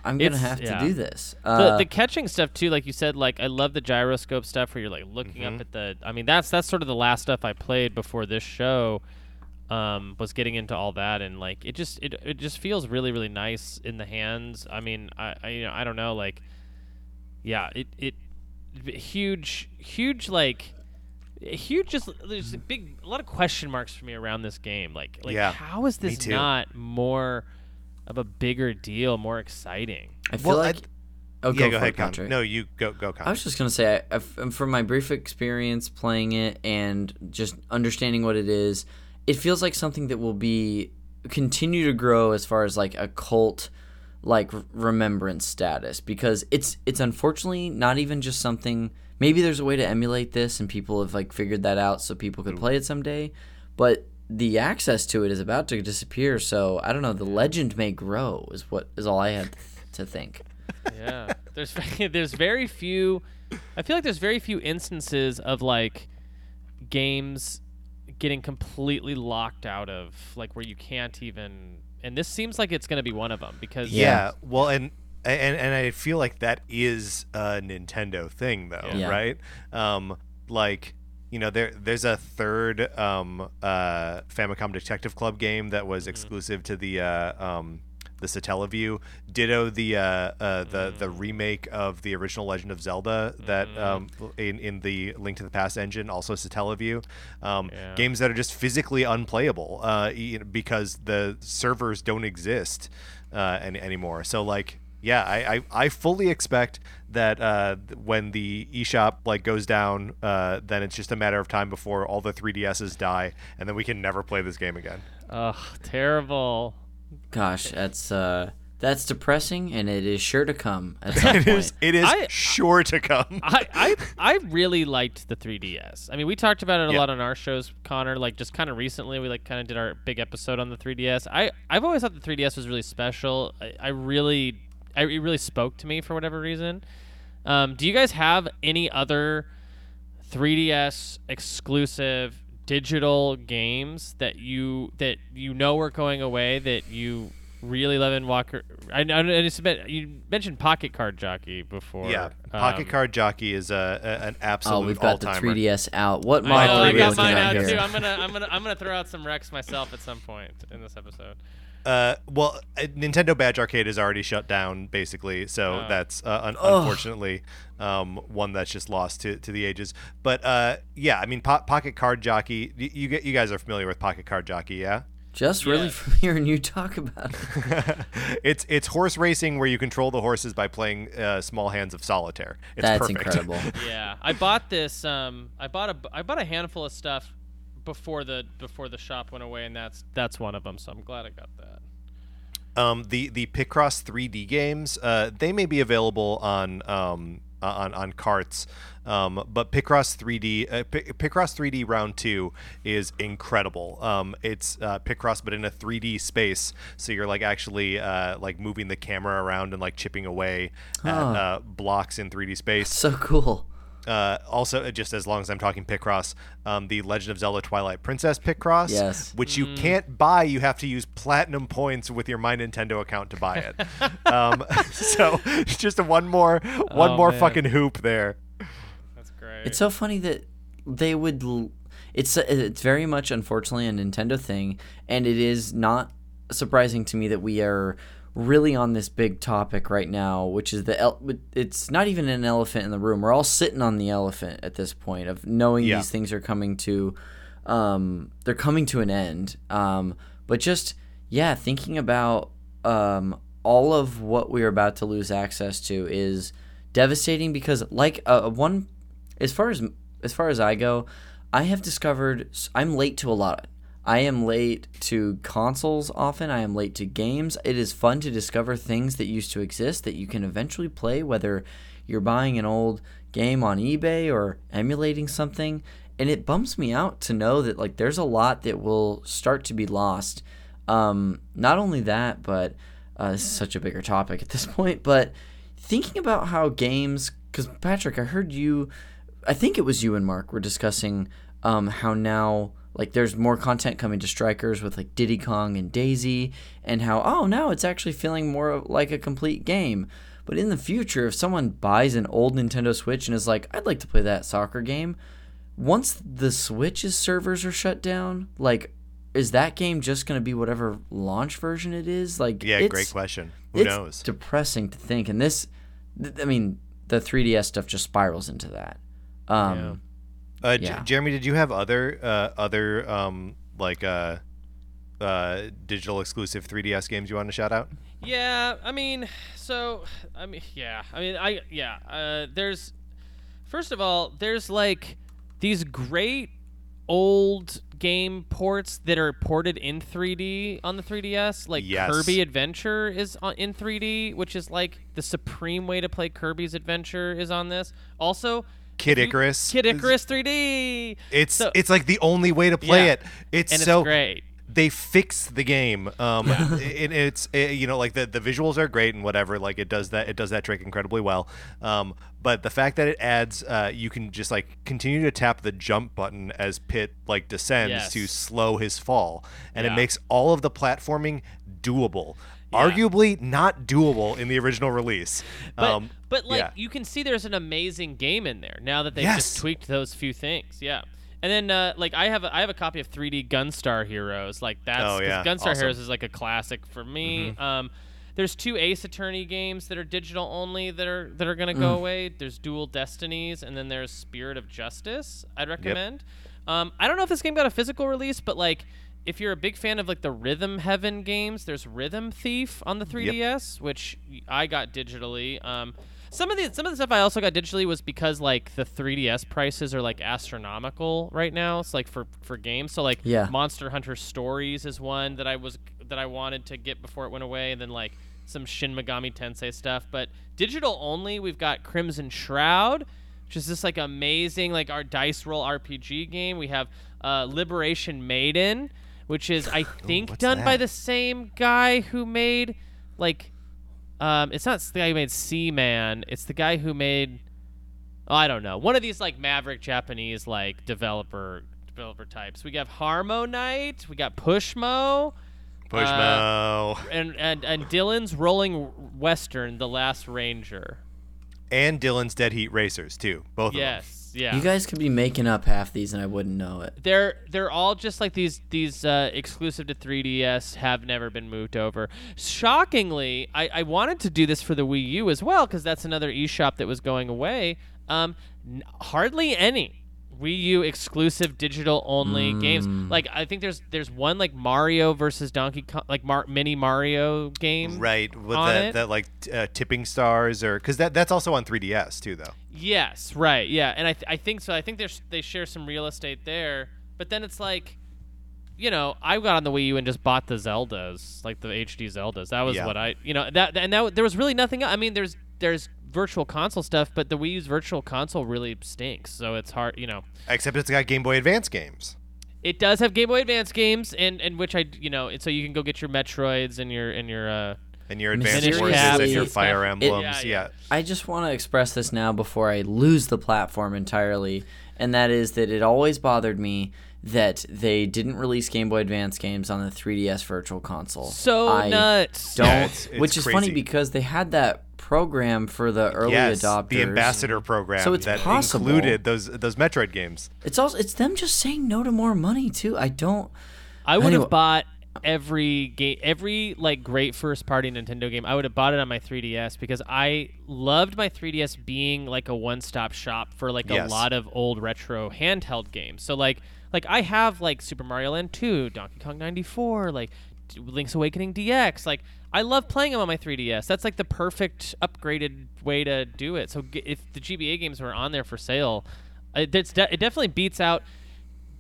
I'm going to have to do this. The catching stuff, too, like you said, like I love the gyroscope stuff where you're like looking up at the – I mean, that's sort of the last stuff I played before this show was getting into all that. And, like, it just feels really, really nice in the hands. I mean, I don't know. Like, yeah, huge, like – there's a lot of question marks for me around this game. Like how is this not more of a bigger deal, more exciting? I feel go ahead, Patrick. No, you go, Connor. I was just gonna say, from my brief experience playing it and just understanding what it is, it feels like something that will continue to grow as far as like a cult, like remembrance status, because it's unfortunately not even just something. Maybe there's a way to emulate this, and people have like figured that out, so people could play it someday. But the access to it is about to disappear. So I don't know. The legend may grow is all I had to think. Yeah, there's very few. I feel like there's very few instances of like games getting completely locked out of, like, where you can't even. And this seems like it's going to be one of them, because And I feel like that is a Nintendo thing, though, right? Like, you know, there's a third Famicom Detective Club game that was exclusive to the Satellaview. Ditto the remake of the original Legend of Zelda that in the Link to the Past engine, also Satellaview. Games that are just physically unplayable because the servers don't exist anymore. So, like. Yeah, I fully expect that when the eShop like goes down, then it's just a matter of time before all the 3DSs die, and then we can never play this game again. Ugh, terrible. Gosh, that's depressing, and it is sure to come at some point. It is sure to come. I really liked the 3DS. I mean, we talked about it a lot on our shows, Connor. Like, just kind of recently, we like kind of did our big episode on the 3DS. I've always thought the 3DS was really special. It really spoke to me for whatever reason. Do you guys have any other 3DS exclusive digital games that you know are going away that you really love? And Walker, you mentioned Pocket Card Jockey before. Yeah, Pocket Card Jockey is an absolute all-timer. Oh, we've got the 3DS out. What model are we looking at here? I got mine out too. I'm gonna throw out some wrecks myself at some point in this episode. Well, Nintendo Badge Arcade is already shut down, basically, so that's unfortunately one that's just lost to the ages. But I mean, Pocket Card Jockey. You guys are familiar with Pocket Card Jockey, yeah? Just really from hearing you talk about it. It's horse racing where you control the horses by playing small hands of solitaire. That's perfect. Incredible. Yeah, I bought this. I bought a handful of stuff before the shop went away, and that's one of them, so I'm glad I got that. The Picross 3D games, they may be available on carts, but Picross 3D Round 2 is incredible. It's Picross but in a 3D space, so you're like actually like moving the camera around and like chipping away at blocks in 3D space. That's so cool. Also, just as long as I'm talking Picross, the Legend of Zelda Twilight Princess Picross, which you can't buy. You have to use platinum points with your My Nintendo account to buy it. So just one more fucking hoop there. That's great. It's so funny that they would. It's very much, unfortunately, a Nintendo thing, and it is not surprising to me that we are really on this big topic right now, which is it's not even an elephant in the room. We're all sitting on the elephant at this point of knowing these things are coming to an end. But just thinking about all of what we're about to lose access to is devastating, because like as far as I go, I have discovered I'm late to a lot. I am late to consoles often. I am late to games. It is fun to discover things that used to exist that you can eventually play, whether you're buying an old game on eBay or emulating something. And it bumps me out to know that like there's a lot that will start to be lost. Not only that, but this is such a bigger topic at this point, but thinking about how games – because, Patrick, I heard you – I think it was you and Mark were discussing how now, like, there's more content coming to Strikers with, like, Diddy Kong and Daisy, and how, oh, now it's actually feeling more like a complete game. But in the future, if someone buys an old Nintendo Switch and is like, I'd like to play that soccer game, once the Switch's servers are shut down, like, is that game just going to be whatever launch version it is? Like, yeah, great question. Who knows? It's depressing to think. And this, I mean, the 3DS stuff just spirals into that. Jeremy, did you have other digital exclusive 3DS games you want to shout out? There's, first of all, there's like these great old game ports that are ported in 3D on the 3DS, like Kirby Adventure is in 3D, which is like the supreme way to play Kirby's Adventure is on this. Also, Kid Icarus 3D. It's like the only way to play it. It's so great. They fixed the game. The visuals are great and whatever. Like it does that trick incredibly well. But the fact that it adds, you can just like continue to tap the jump button as Pit like descends to slow his fall, and it makes all of the platforming doable. Yeah. Arguably not doable in the original release. But you can see there's an amazing game in there now that they've just tweaked those few things. Yeah. And then I have a copy of 3D Gunstar Heroes. Like that's Gunstar Heroes is like a classic for me. Mm-hmm. There's two Ace Attorney games that are digital only that are going to go away. There's Dual Destinies, and then there's Spirit of Justice I'd recommend. Yep. I don't know if this game got a physical release, but like if you're a big fan of like the Rhythm Heaven games, there's Rhythm Thief on the 3DS, which I got digitally. Some of the stuff I also got digitally was because like the 3DS prices are like astronomical right now. It's like for games. So like Monster Hunter Stories is one that I wanted to get before it went away, and then like some Shin Megami Tensei stuff. But digital only, we've got Crimson Shroud, which is this like amazing like our dice roll RPG game. We have Liberation Maiden, which is I think by the same guy who made like. It's not the guy who made Seaman. It's the guy who made, I don't know, one of these like Maverick Japanese like developer types. We got Harmonite. We got Pushmo. And Dylan's Rolling Western, The Last Ranger. And Dylan's Dead Heat Racers too. Both of them. Yeah. You guys could be making up half these and I wouldn't know it. They're all just like these exclusive to 3DS, have never been moved over. Shockingly, I wanted to do this for the Wii U as well because that's another eShop that was going away. Hardly any Wii U exclusive digital only games. Like I think there's one like Mario versus Donkey Kong, like mini Mario game. Right, with that like tipping stars or because that's also on 3DS too though. Yes, right, yeah, and I think so. I think they share some real estate there, but then it's like, you know, I got on the Wii U and just bought the Zeldas, like the HD Zeldas. That was what I, you know, that there was really nothing. I mean, there's virtual console stuff, but the Wii U's virtual console really stinks, so it's hard, you know. Except it's got Game Boy Advance games. It does have Game Boy Advance games, and which I, you know, and so you can go get your Metroids and your Advanced Forces and your Fire Emblems. I just want to express this now before I lose the platform entirely, and that is that it always bothered me that they didn't release Game Boy Advance games on the 3DS Virtual Console. So I nuts! Don't, yeah, it's which is crazy. Funny because they had that program for the early adopters, the ambassador program, so it's that possible. Included those Metroid games. It's also them just saying no to more money too. I would have bought every like great first party Nintendo game. I would have bought it on my 3DS because I loved my 3DS being like a one stop shop for like a lot of old retro handheld games. So like I have like Super Mario Land 2, Donkey Kong 94, like Link's Awakening DX. Like I love playing them on my 3DS. That's like the perfect upgraded way to do it. So if the GBA games were on there for sale, it definitely beats out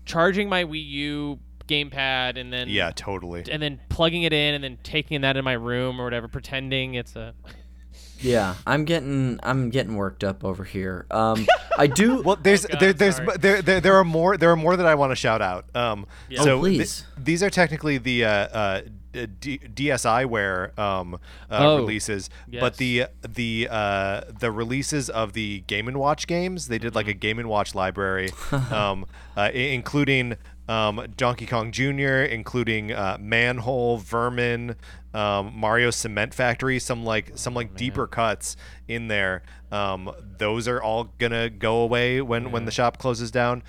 charging my Wii U gamepad and then plugging it in and then taking that in my room or whatever, pretending it's a Yeah, I'm getting worked up over here. I do. Well, there are more that I want to shout out. Yeah. So please. These are technically the DSiWare releases, yes. But the releases of the Game & Watch games, they did like a Game & Watch library, including Donkey Kong Jr., including Manhole, Vermin, Mario Cement Factory, some deeper cuts in there. Those are all gonna go away when the shop closes down.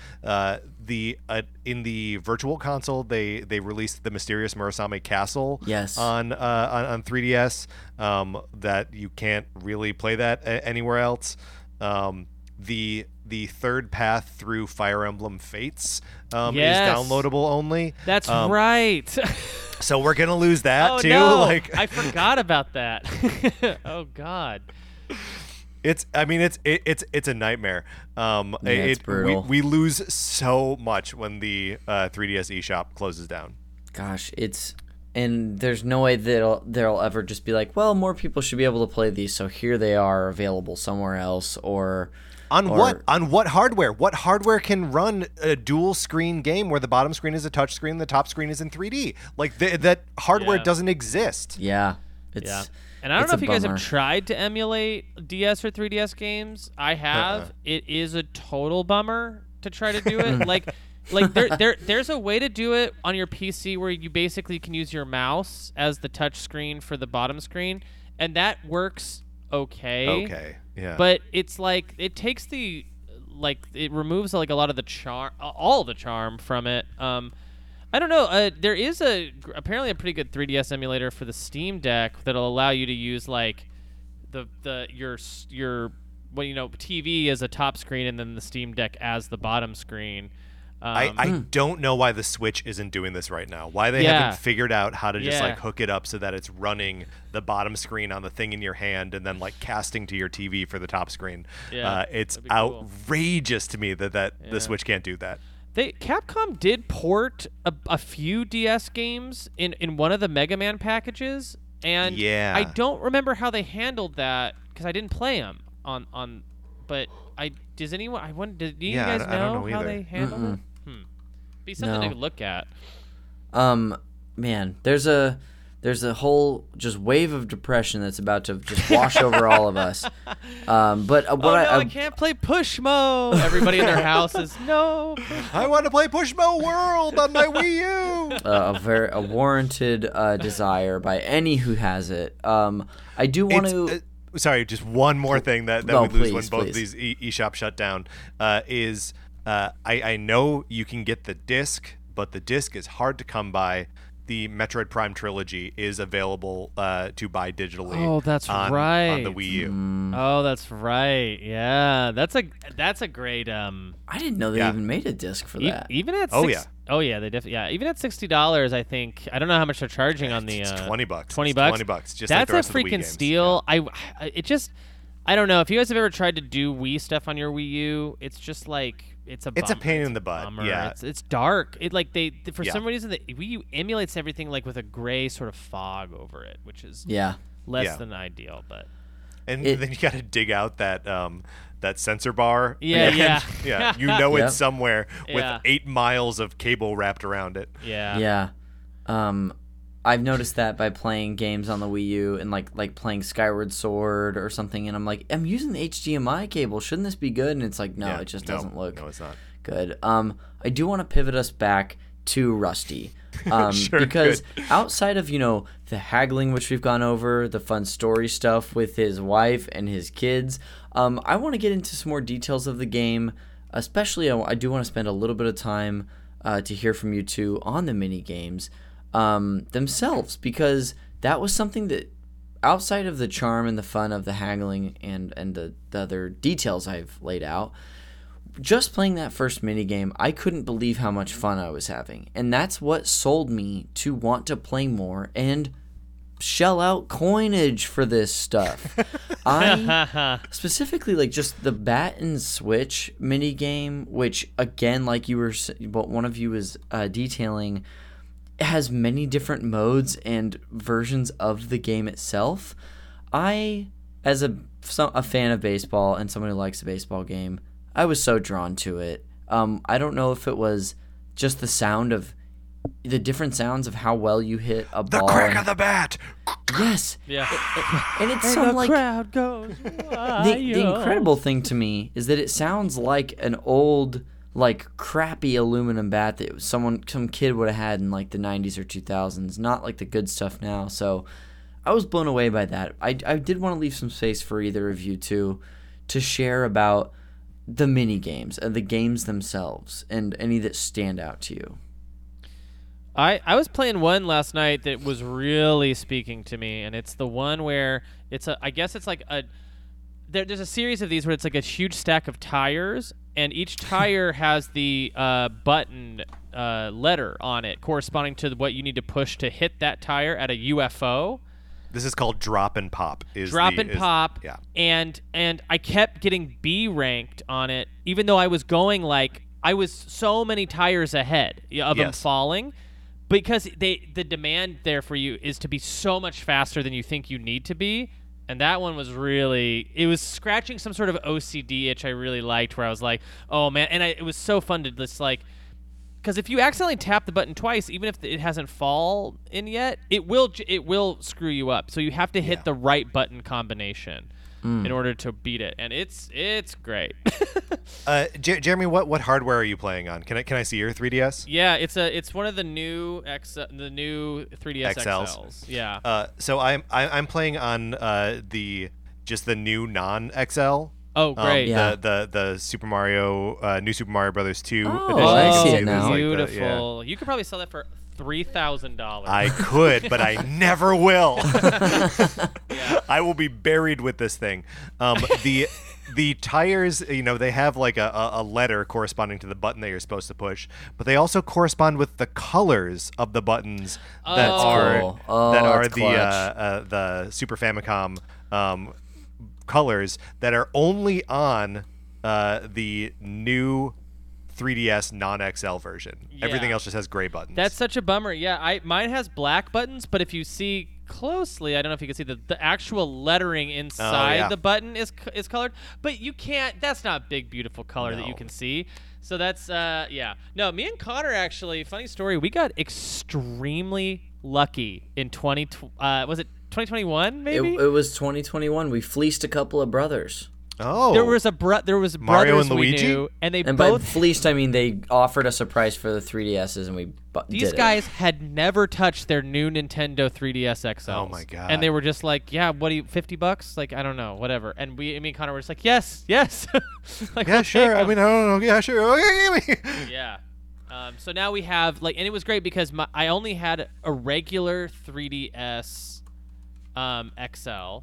In the Virtual Console, they released the Mysterious Murasame Castle, yes, on 3DS. That you can't really play that anywhere else. The third path through Fire Emblem Fates is downloadable only. That's right. So we're gonna lose that too. No. I forgot about that. Oh God. It's a nightmare. It's brutal. We lose so much when the 3DS eShop closes down. Gosh, and there's no way that there'll ever just be like, well, more people should be able to play these, so here they are available somewhere else or. On what hardware? What hardware can run a dual screen game where the bottom screen is a touch screen, the top screen is in 3D? That hardware doesn't exist. Yeah. And I don't know if you guys have tried to emulate DS or 3DS games. I have. It is a total bummer to try to do it. There's a way to do it on your PC where you basically can use your mouse as the touch screen for the bottom screen, and that works okay. Yeah. But it's it removes a lot of the charm, all the charm from it. I don't know. There is apparently a pretty good 3DS emulator for the Steam Deck that'll allow you to use your TV as a top screen and then the Steam Deck as the bottom screen. I don't know why the Switch isn't doing this right now. Why they haven't figured out how to just hook it up so that it's running the bottom screen on the thing in your hand and then casting to your TV for the top screen. Yeah, it's outrageous to me that the Switch can't do that. Capcom did port a few DS games in one of the Mega Man packages, and I don't remember how they handled that because I didn't play them on. But did you guys know how they handled it? Be something to look at. Man, there's a whole just wave of depression that's about to just wash over all of us. I can't play Pushmo. Everybody in their house is I want to play Pushmo World on my Wii U. A warranted desire by any who has it. I do want to. Sorry, just one more thing that we lose when both of these eShops shut down I know you can get the disc, but the disc is hard to come by. The Metroid Prime trilogy is available to buy digitally. Oh, that's right. On the Wii U. Oh, that's right. Yeah, that's a great. I didn't know they even made a disc for that. Even at they definitely even at $60, I think I don't know how much they're charging on the. It's $20. $20. Just that's like the rest a freaking steal. Yeah. I don't know if you guys have ever tried to do Wii stuff on your Wii U. It's just it's a bummer. It's a pain in the butt. Yeah, it's dark. It for some reason the Wii U emulates everything with a gray sort of fog over it, which is less than ideal. But then you got to dig out that sensor bar. Yeah. It's somewhere with 8 miles of cable wrapped around it. Yeah. I've noticed that by playing games on the Wii U and like playing Skyward Sword or something, and I'm like, I'm using the HDMI cable. Shouldn't this be good? And it's like, no, it just doesn't look. No, it's not good. I do want to pivot us back to Rusty, sure, because outside of the haggling which we've gone over, the fun story stuff with his wife and his kids, I want to get into some more details of the game. Especially, I do want to spend a little bit of time to hear from you two on the mini games. Themselves, because that was something that outside of the charm and the fun of the haggling and the other details I've laid out, just playing that first minigame, I couldn't believe how much fun I was having. And that's what sold me to want to play more and shell out coinage for this stuff. I specifically just the bat and switch minigame, which again, one of you was detailing, has many different modes and versions of the game itself. I as a fan of baseball and someone who likes a baseball game, I was so drawn to it. I don't know if it was just the sound of the different sounds of how well you hit a ball. The crack of the bat. Yes. Yeah. And it's so like crowd goes wild. The incredible thing to me is that it sounds like an old, like, crappy aluminum bat that some kid would have had in like the 90s or 2000s, not like the good stuff now. So I was blown away by that. I did want to leave some space for either of you two to share about the mini games and the games themselves and any that stand out to you. I was playing one last night that was really speaking to me, and it's the one where it's a, I guess it's like a, there's a series of these where it's like a huge stack of tires, and each tire has the button letter on it corresponding to what you need to push to hit that tire at a UFO. This is called Drop and Pop. Yeah. And I kept getting B ranked on it, even though I was going like, I was so many tires ahead of them falling. Because the demand there for you is to be so much faster than you think you need to be. And that one was really, it was scratching some sort of OCD itch I really liked, where I was like, oh man. And it was so fun to just like, because if you accidentally tap the button twice, even if it hasn't fallen in yet, it will screw you up. So you have to hit the right button combination in order to beat it. And it's great. Jeremy, what hardware are you playing on? Can I see your 3DS? Yeah, it's one of the new the new 3DS XLs. Yeah. So I'm playing on the new non-XL. Oh, great. The Super Mario new Super Mario Brothers 2 edition. Oh, I see it now. Beautiful. You could probably sell that for $3,000. I could, but I never will. I will be buried with this thing. The tires, they have like a letter corresponding to the button that you're supposed to push, but they also correspond with the colors of the buttons that are the Super Famicom colors that are only on the new 3DS non-XL version. Yeah. Everything else just has gray buttons. That's such a bummer. Yeah, mine has black buttons, but if you see closely, I don't know if you can see the actual lettering inside the button is colored, but you can't. That's not big, beautiful color that you can see. So that's No, me and Connor actually. Funny story. We got extremely lucky in 2021 maybe? It was 2021. We fleeced a couple of brothers. Oh. There was Mario brothers and Luigi? We knew, and both by fleeced, I mean they offered us a price for the 3DSs and we These guys had never touched their new Nintendo 3DS XLs. Oh my god. And they were just like, "Yeah, what do you $50? Like, I don't know, whatever." And me and Connor were just like, "Yes." Like, yeah, sure. I mean, I don't know. Yeah, sure. Okay, yeah. So now we have and it was great because I only had a regular 3DS XL.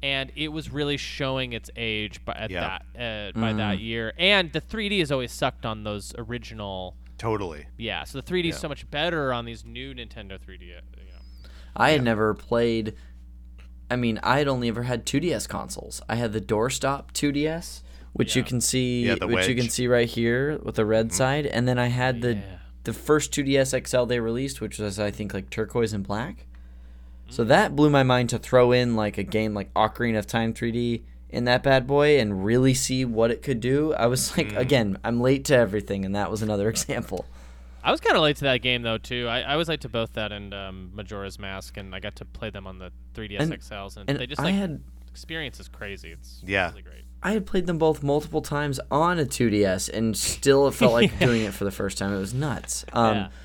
And it was really showing its age by that year. And the 3D has always sucked on those original. Totally. Yeah, so the 3D is so much better on these new Nintendo 3D. I had never played. I mean, I had only ever had 2DS consoles. I had the doorstop 2DS, which you can see, which you can see right here with the red side, and then I had the first 2DS XL they released, which was I think like turquoise and black. So that blew my mind to throw in like a game like Ocarina of Time 3D in that bad boy and really see what it could do. I was like, again, I'm late to everything, and that was another example. I was kind of late to that game though too. I was late to both that and Majora's Mask, and I got to play them on the 3DS XLs, and they just experience is crazy. It's really great. I had played them both multiple times on a 2DS, and still it felt like doing it for the first time. It was nuts.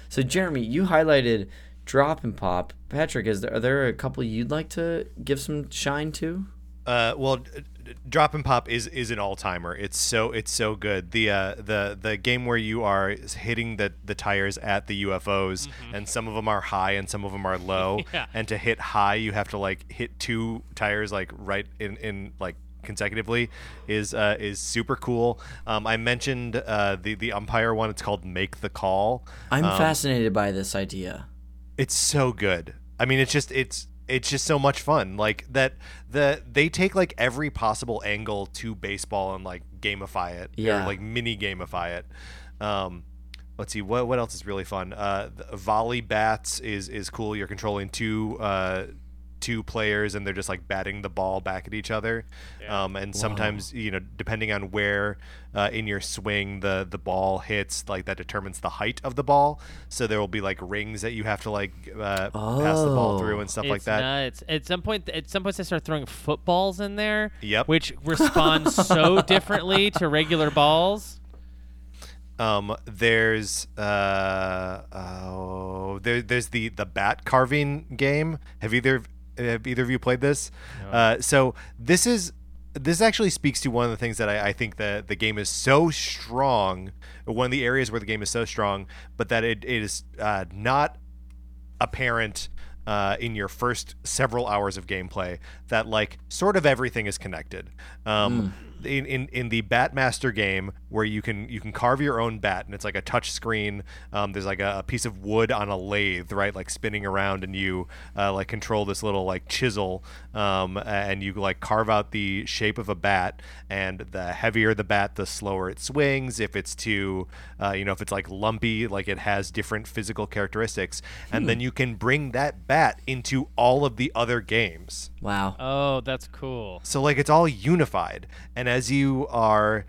So Jeremy, you highlighted Drop and Pop. Patrick, are there a couple you'd like to give some shine to? Drop and Pop is an all-timer. It's so good. The game where you are hitting the tires at the UFOs, and some of them are high and some of them are low. And to hit high, you have to hit two tires right in consecutively is super cool. I mentioned the umpire one. It's called Make the Call. I'm fascinated by this idea. It's so good. I mean, it's just so much fun. They take every possible angle to baseball and gamify it. Yeah. Or mini gamify it. Let's see what else is really fun. Volley bats is cool. You're controlling two two players and they're just like batting the ball back at each other. Yeah. And sometimes, you know, depending on where in your swing the ball hits, like that determines the height of the ball. So there will be like rings that you have to like pass the ball through and stuff like that. Nuts. At some point they start throwing footballs in there, yep, which respond so differently to regular balls. There's the bat carving game. Have either of you played this? No. So this actually speaks to one of the things that I think the game is so strong. One of the areas where the game is so strong, but that it is not apparent in your first several hours of gameplay. That like sort of everything is connected. In the Batmaster game, where you can carve your own bat, and it's like a touch screen. There's like a piece of wood on a lathe, right, like spinning around, and you like control this little like chisel, and you like carve out the shape of a bat. And the heavier the bat, the slower it swings. If it's too, if it's like lumpy, like it has different physical characteristics. And then you can bring that bat into all of the other games. Wow. Oh, that's cool. So like it's all unified, and as you are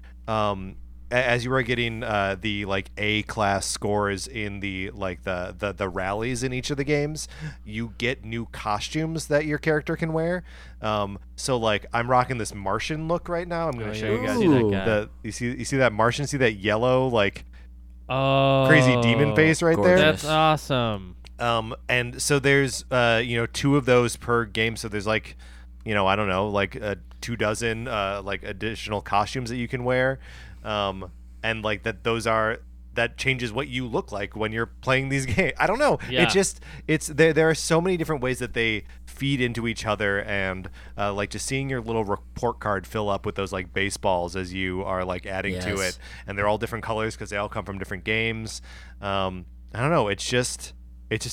getting the like A class scores in the like the rallies in each of the games, you get new costumes that your character can wear. So like I'm rocking this Martian look right now. I'm gonna show you guys you see that Martian, see that yellow like crazy demon face right gorgeous. There. That's awesome. And so there's two of those per game. So there's like I don't know, like a 24 like additional costumes that you can wear, and like that changes what you look like when you're playing these games. I don't know. Yeah. It's there are so many different ways that they feed into each other, and like just seeing your little report card fill up with those like baseballs as you are like adding to it, and they're all different colors because they all come from different games. I don't know. It's just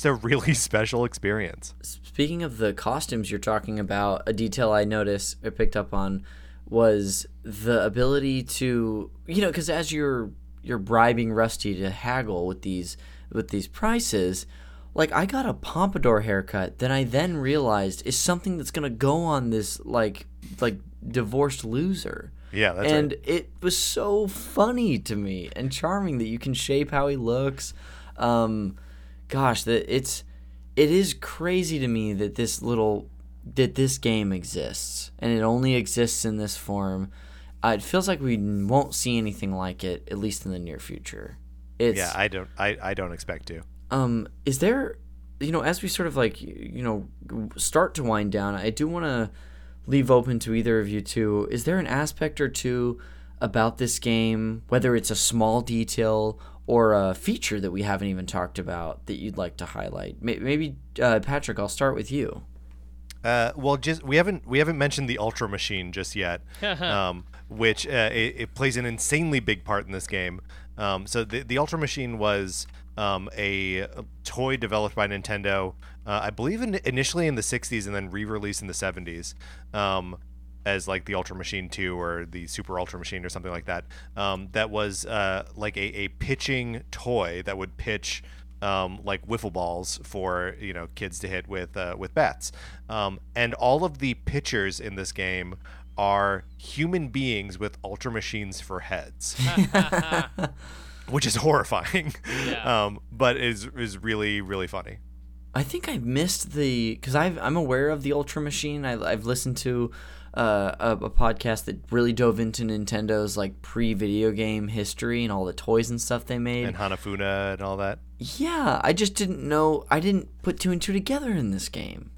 a really special experience. Speaking of the costumes you're talking about, a detail I picked up on was the ability to, because as you're bribing Rusty to haggle with these prices, like I got a pompadour haircut that I then realized is something that's going to go on this like divorced loser. Yeah, that's and right. It was so funny to me and charming that you can shape how he looks. Gosh, it is crazy to me that this game exists, and it only exists in this form. It feels like we won't see anything like it, at least in the near future. I don't expect to. Is there, as we sort of like, start to wind down, I do want to leave open to either of you two. Is there an aspect or two about this game, whether it's a small detail or a feature that we haven't even talked about that you'd like to highlight? Maybe Patrick, I'll start with you. We haven't mentioned the Ultra Machine just yet, which it plays an insanely big part in this game. So the Ultra Machine was a toy developed by Nintendo, I believe initially in the 60s and then re-released in the 70s. As like the Ultra Machine 2 or the Super Ultra Machine or something like that, that was like a pitching toy that would pitch like wiffle balls for kids to hit with bats. And all of the pitchers in this game are human beings with Ultra Machines for heads, which is horrifying, but is really, really funny. I think I missed because I'm aware of the Ultra Machine. I've listened to a podcast that really dove into Nintendo's like pre-video game history and all the toys and stuff they made. And Hanafuna and all that. Yeah, I just didn't know. I didn't put two and two together in this game.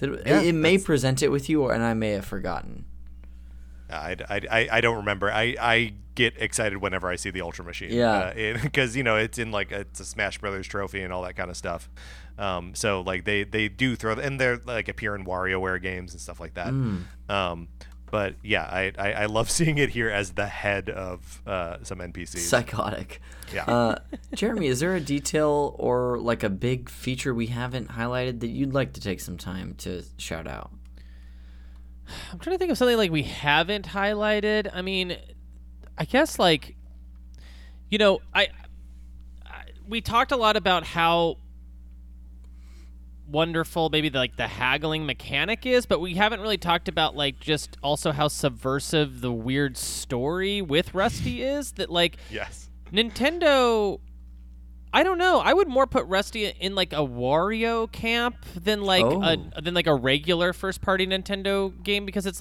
It may present it with you, and I may have forgotten. I don't remember. I get excited whenever I see the Ultra Machine. Yeah, because it's in like it's a Smash Brothers trophy and all that kind of stuff. So like they do throw, and they're like appear in WarioWare games and stuff like that. But yeah, I love seeing it here as the head of some NPCs. Psychotic. Yeah. Jeremy, is there a detail or like a big feature we haven't highlighted that you'd like to take some time to shout out? I'm trying to think of something like we haven't highlighted. I mean, I guess like, we talked a lot about how wonderful maybe the haggling mechanic is, but we haven't really talked about just also how subversive the weird story with Rusty is that yes. Nintendo, I don't know. I would more put Rusty in a Wario camp than a regular first party Nintendo game, because it's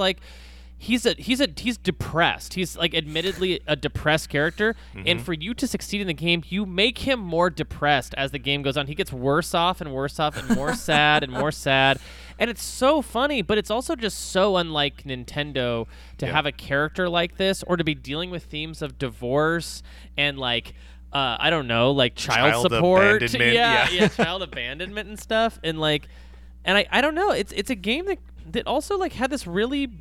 he's depressed. He's admittedly a depressed character, mm-hmm. and for you to succeed in the game, you make him more depressed as the game goes on. He gets worse off and more sad and more sad. And it's so funny, but it's also just so unlike Nintendo to have a character like this, or to be dealing with themes of divorce and child support, abandonment. Child abandonment and stuff, and I don't know. It's a game that also had this really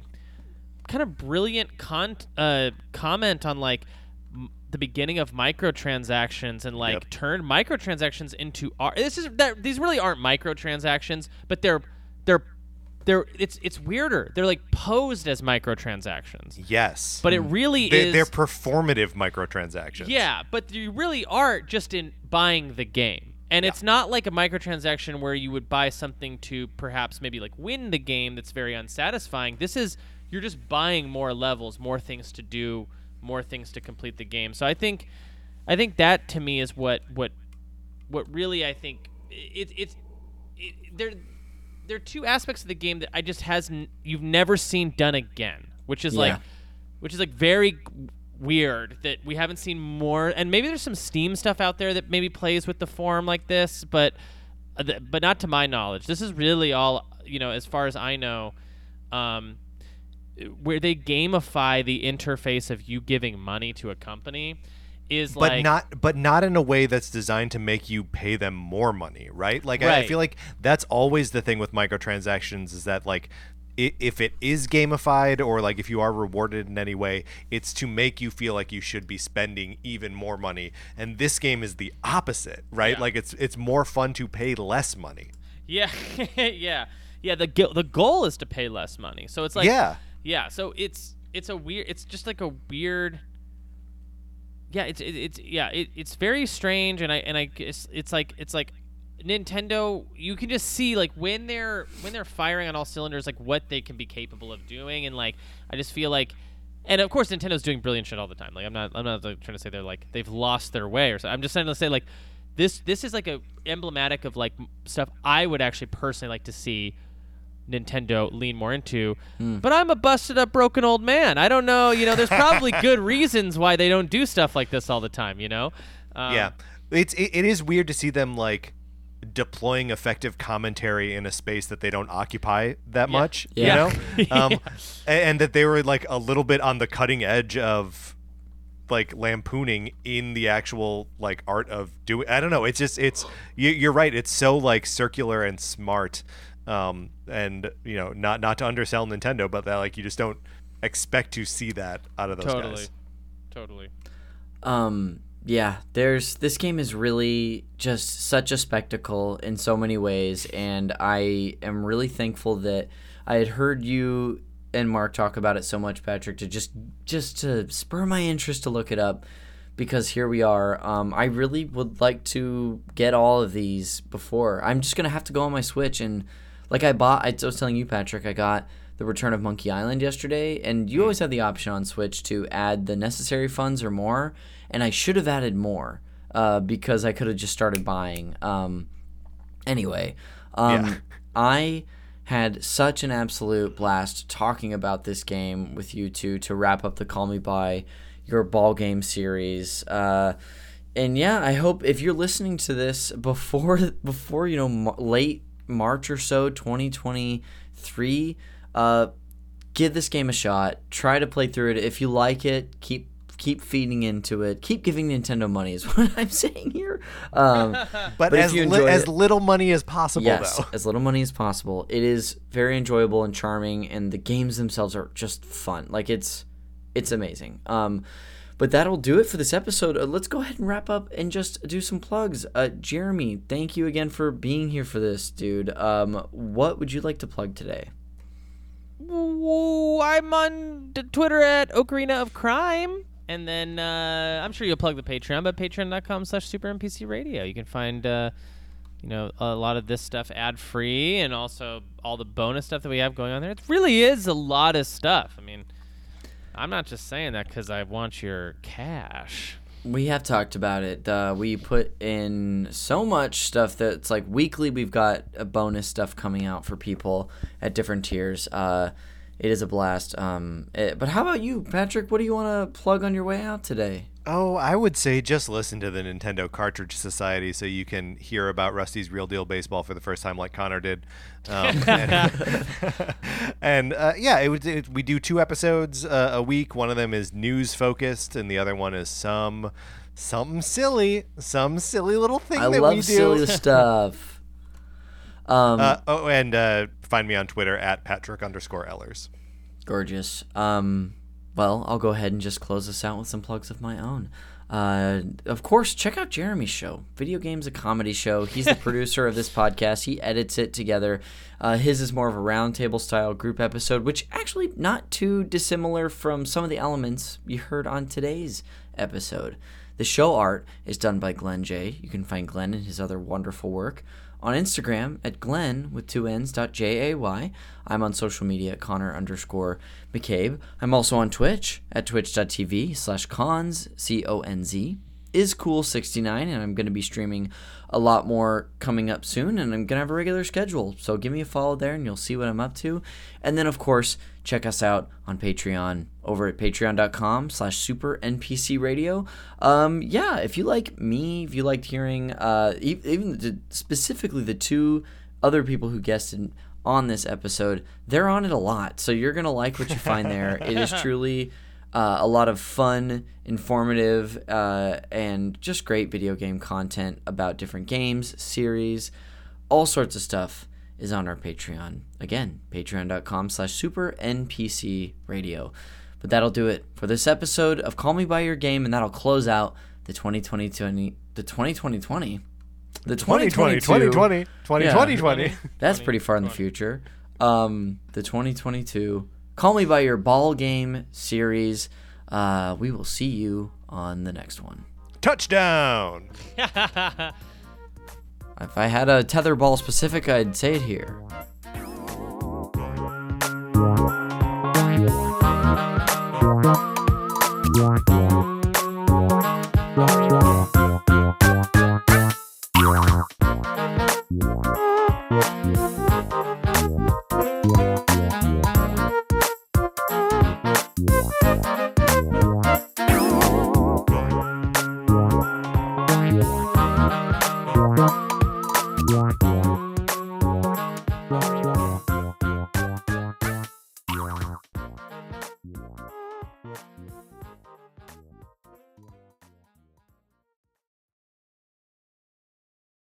kind of brilliant comment on the beginning of microtransactions and turned microtransactions into art. These really aren't microtransactions, but they're it's weirder. They're posed as microtransactions. Yes. But it really is. They're performative microtransactions. Yeah, but you really are just in buying the game. And it's not a microtransaction where you would buy something to perhaps maybe win the game, that's very unsatisfying. This is you're just buying more levels, more things to do, more things to complete the game. So I think that to me is what really I think there are two aspects of the game that I just you've never seen done again, which is very weird that we haven't seen more. And maybe there's some Steam stuff out there that maybe plays with the form like this, but not to my knowledge. This is really all, as far as I know, where they gamify the interface of you giving money to a company. But not in a way that's designed to make you pay them more money, right? I feel like that's always the thing with microtransactions, is that if it is gamified, or if you are rewarded in any way, it's to make you feel you should be spending even more money. And this game is the opposite, right? Yeah. It's more fun to pay less money. Yeah, yeah, yeah. The goal is to pay less money, so it's So it's just a weird. Yeah, it's very strange, and I guess it's Nintendo. You can just see when they're firing on all cylinders, what they can be capable of doing, and I just feel and of course Nintendo's doing brilliant shit all the time. I'm not trying to say they're they've lost their way or something. I'm just trying to say this is a emblematic of stuff I would actually personally like to see Nintendo lean more into, but I'm a busted up, broken old man. I don't know, there's probably good reasons why they don't do stuff like this all the time, It is weird to see them deploying effective commentary in a space that they don't occupy that much, and that they were a little bit on the cutting edge of lampooning in the actual art of doing. I don't know. It's just you're right. It's so circular and smart. And not to undersell Nintendo, but that you just don't expect to see that out of those guys. Totally. Yeah, this game is really just such a spectacle in so many ways, and I am really thankful that I had heard you and Mark talk about it so much, Patrick, to just to spur my interest to look it up, because here we are. I really would like to get all of these before. I'm just going to have to go on my Switch and I was telling you, Patrick, I got The Return of Monkey Island yesterday, and you always have the option on Switch to add the necessary funds or more, and I should have added more because I could have just started buying. I had such an absolute blast talking about this game with you two to wrap up the Call Me By Your Ball Game series. I hope if you're listening to this before late March or so 2023, give this game a shot. Try to play through it. If you like it, keep feeding into it. Keep giving Nintendo money is what I'm saying here. But as little money as possible, yes, though. As little money as possible. It is very enjoyable and charming, and the games themselves are just fun. It's amazing. But that'll do it for this episode. Let's go ahead and wrap up and just do some plugs. Jeremy, thank you again for being here for this, dude. What would you like to plug today? Ooh, I'm on Twitter at Ocarina of Crime. And then I'm sure you'll plug the Patreon, but patreon.com/SuperNPCRadio. You can find you know, a lot of this stuff ad-free, and also all the bonus stuff that we have going on there. It really is a lot of stuff. I mean, I'm not just saying that because I want your cash. We have talked about it. We put in so much stuff that it's like weekly we've got a bonus stuff coming out for people at different tiers. It is a blast. But how about you, Patrick? What do you want to plug on your way out today? Oh, I would say just listen to the Nintendo Cartridge Society so you can hear about Rusty's Real Deal Baseball for the first time like Connor did. We do 2 episodes a week. One of them is news-focused, and the other one is some silly little thing that we do. I love silly stuff. Find me on Twitter at Patrick_Ellers. Gorgeous. Well, I'll go ahead and just close this out with some plugs of my own. Of course, check out Jeremy's show, Video Games, a Comedy Show. He's the producer of this podcast. He edits it together. His is more of a roundtable style group episode, which actually not too dissimilar from some of the elements you heard on today's episode. The show art is done by Glenn J. You can find Glenn and his other wonderful work on Instagram at Glenn with 2 N's .jay. I'm on social media at Connor_McCabe. I'm also on Twitch at twitch.tv/cons, CONZ, iscool69, and I'm going to be streaming a lot more coming up soon, and I'm going to have a regular schedule. So give me a follow there, and you'll see what I'm up to. And then, of course, check us out on Patreon over at patreon.com/SuperNPCRadio. If you like me, if you liked hearing specifically the 2 other people who guested on this episode, they're on it a lot. So you're going to like what you find there. It is truly a lot of fun, informative, and just great video game content about different games, series, all sorts of stuff is on our Patreon. Again, patreon.com/SuperNPCRadio. But that'll do it for this episode of Call Me By Your Game, and that'll close out the 2020. That's pretty far in the future. The 2022 Call Me By Your Ball Game series. We will see you on the next one. Touchdown! If I had a tetherball specific, I'd say it here.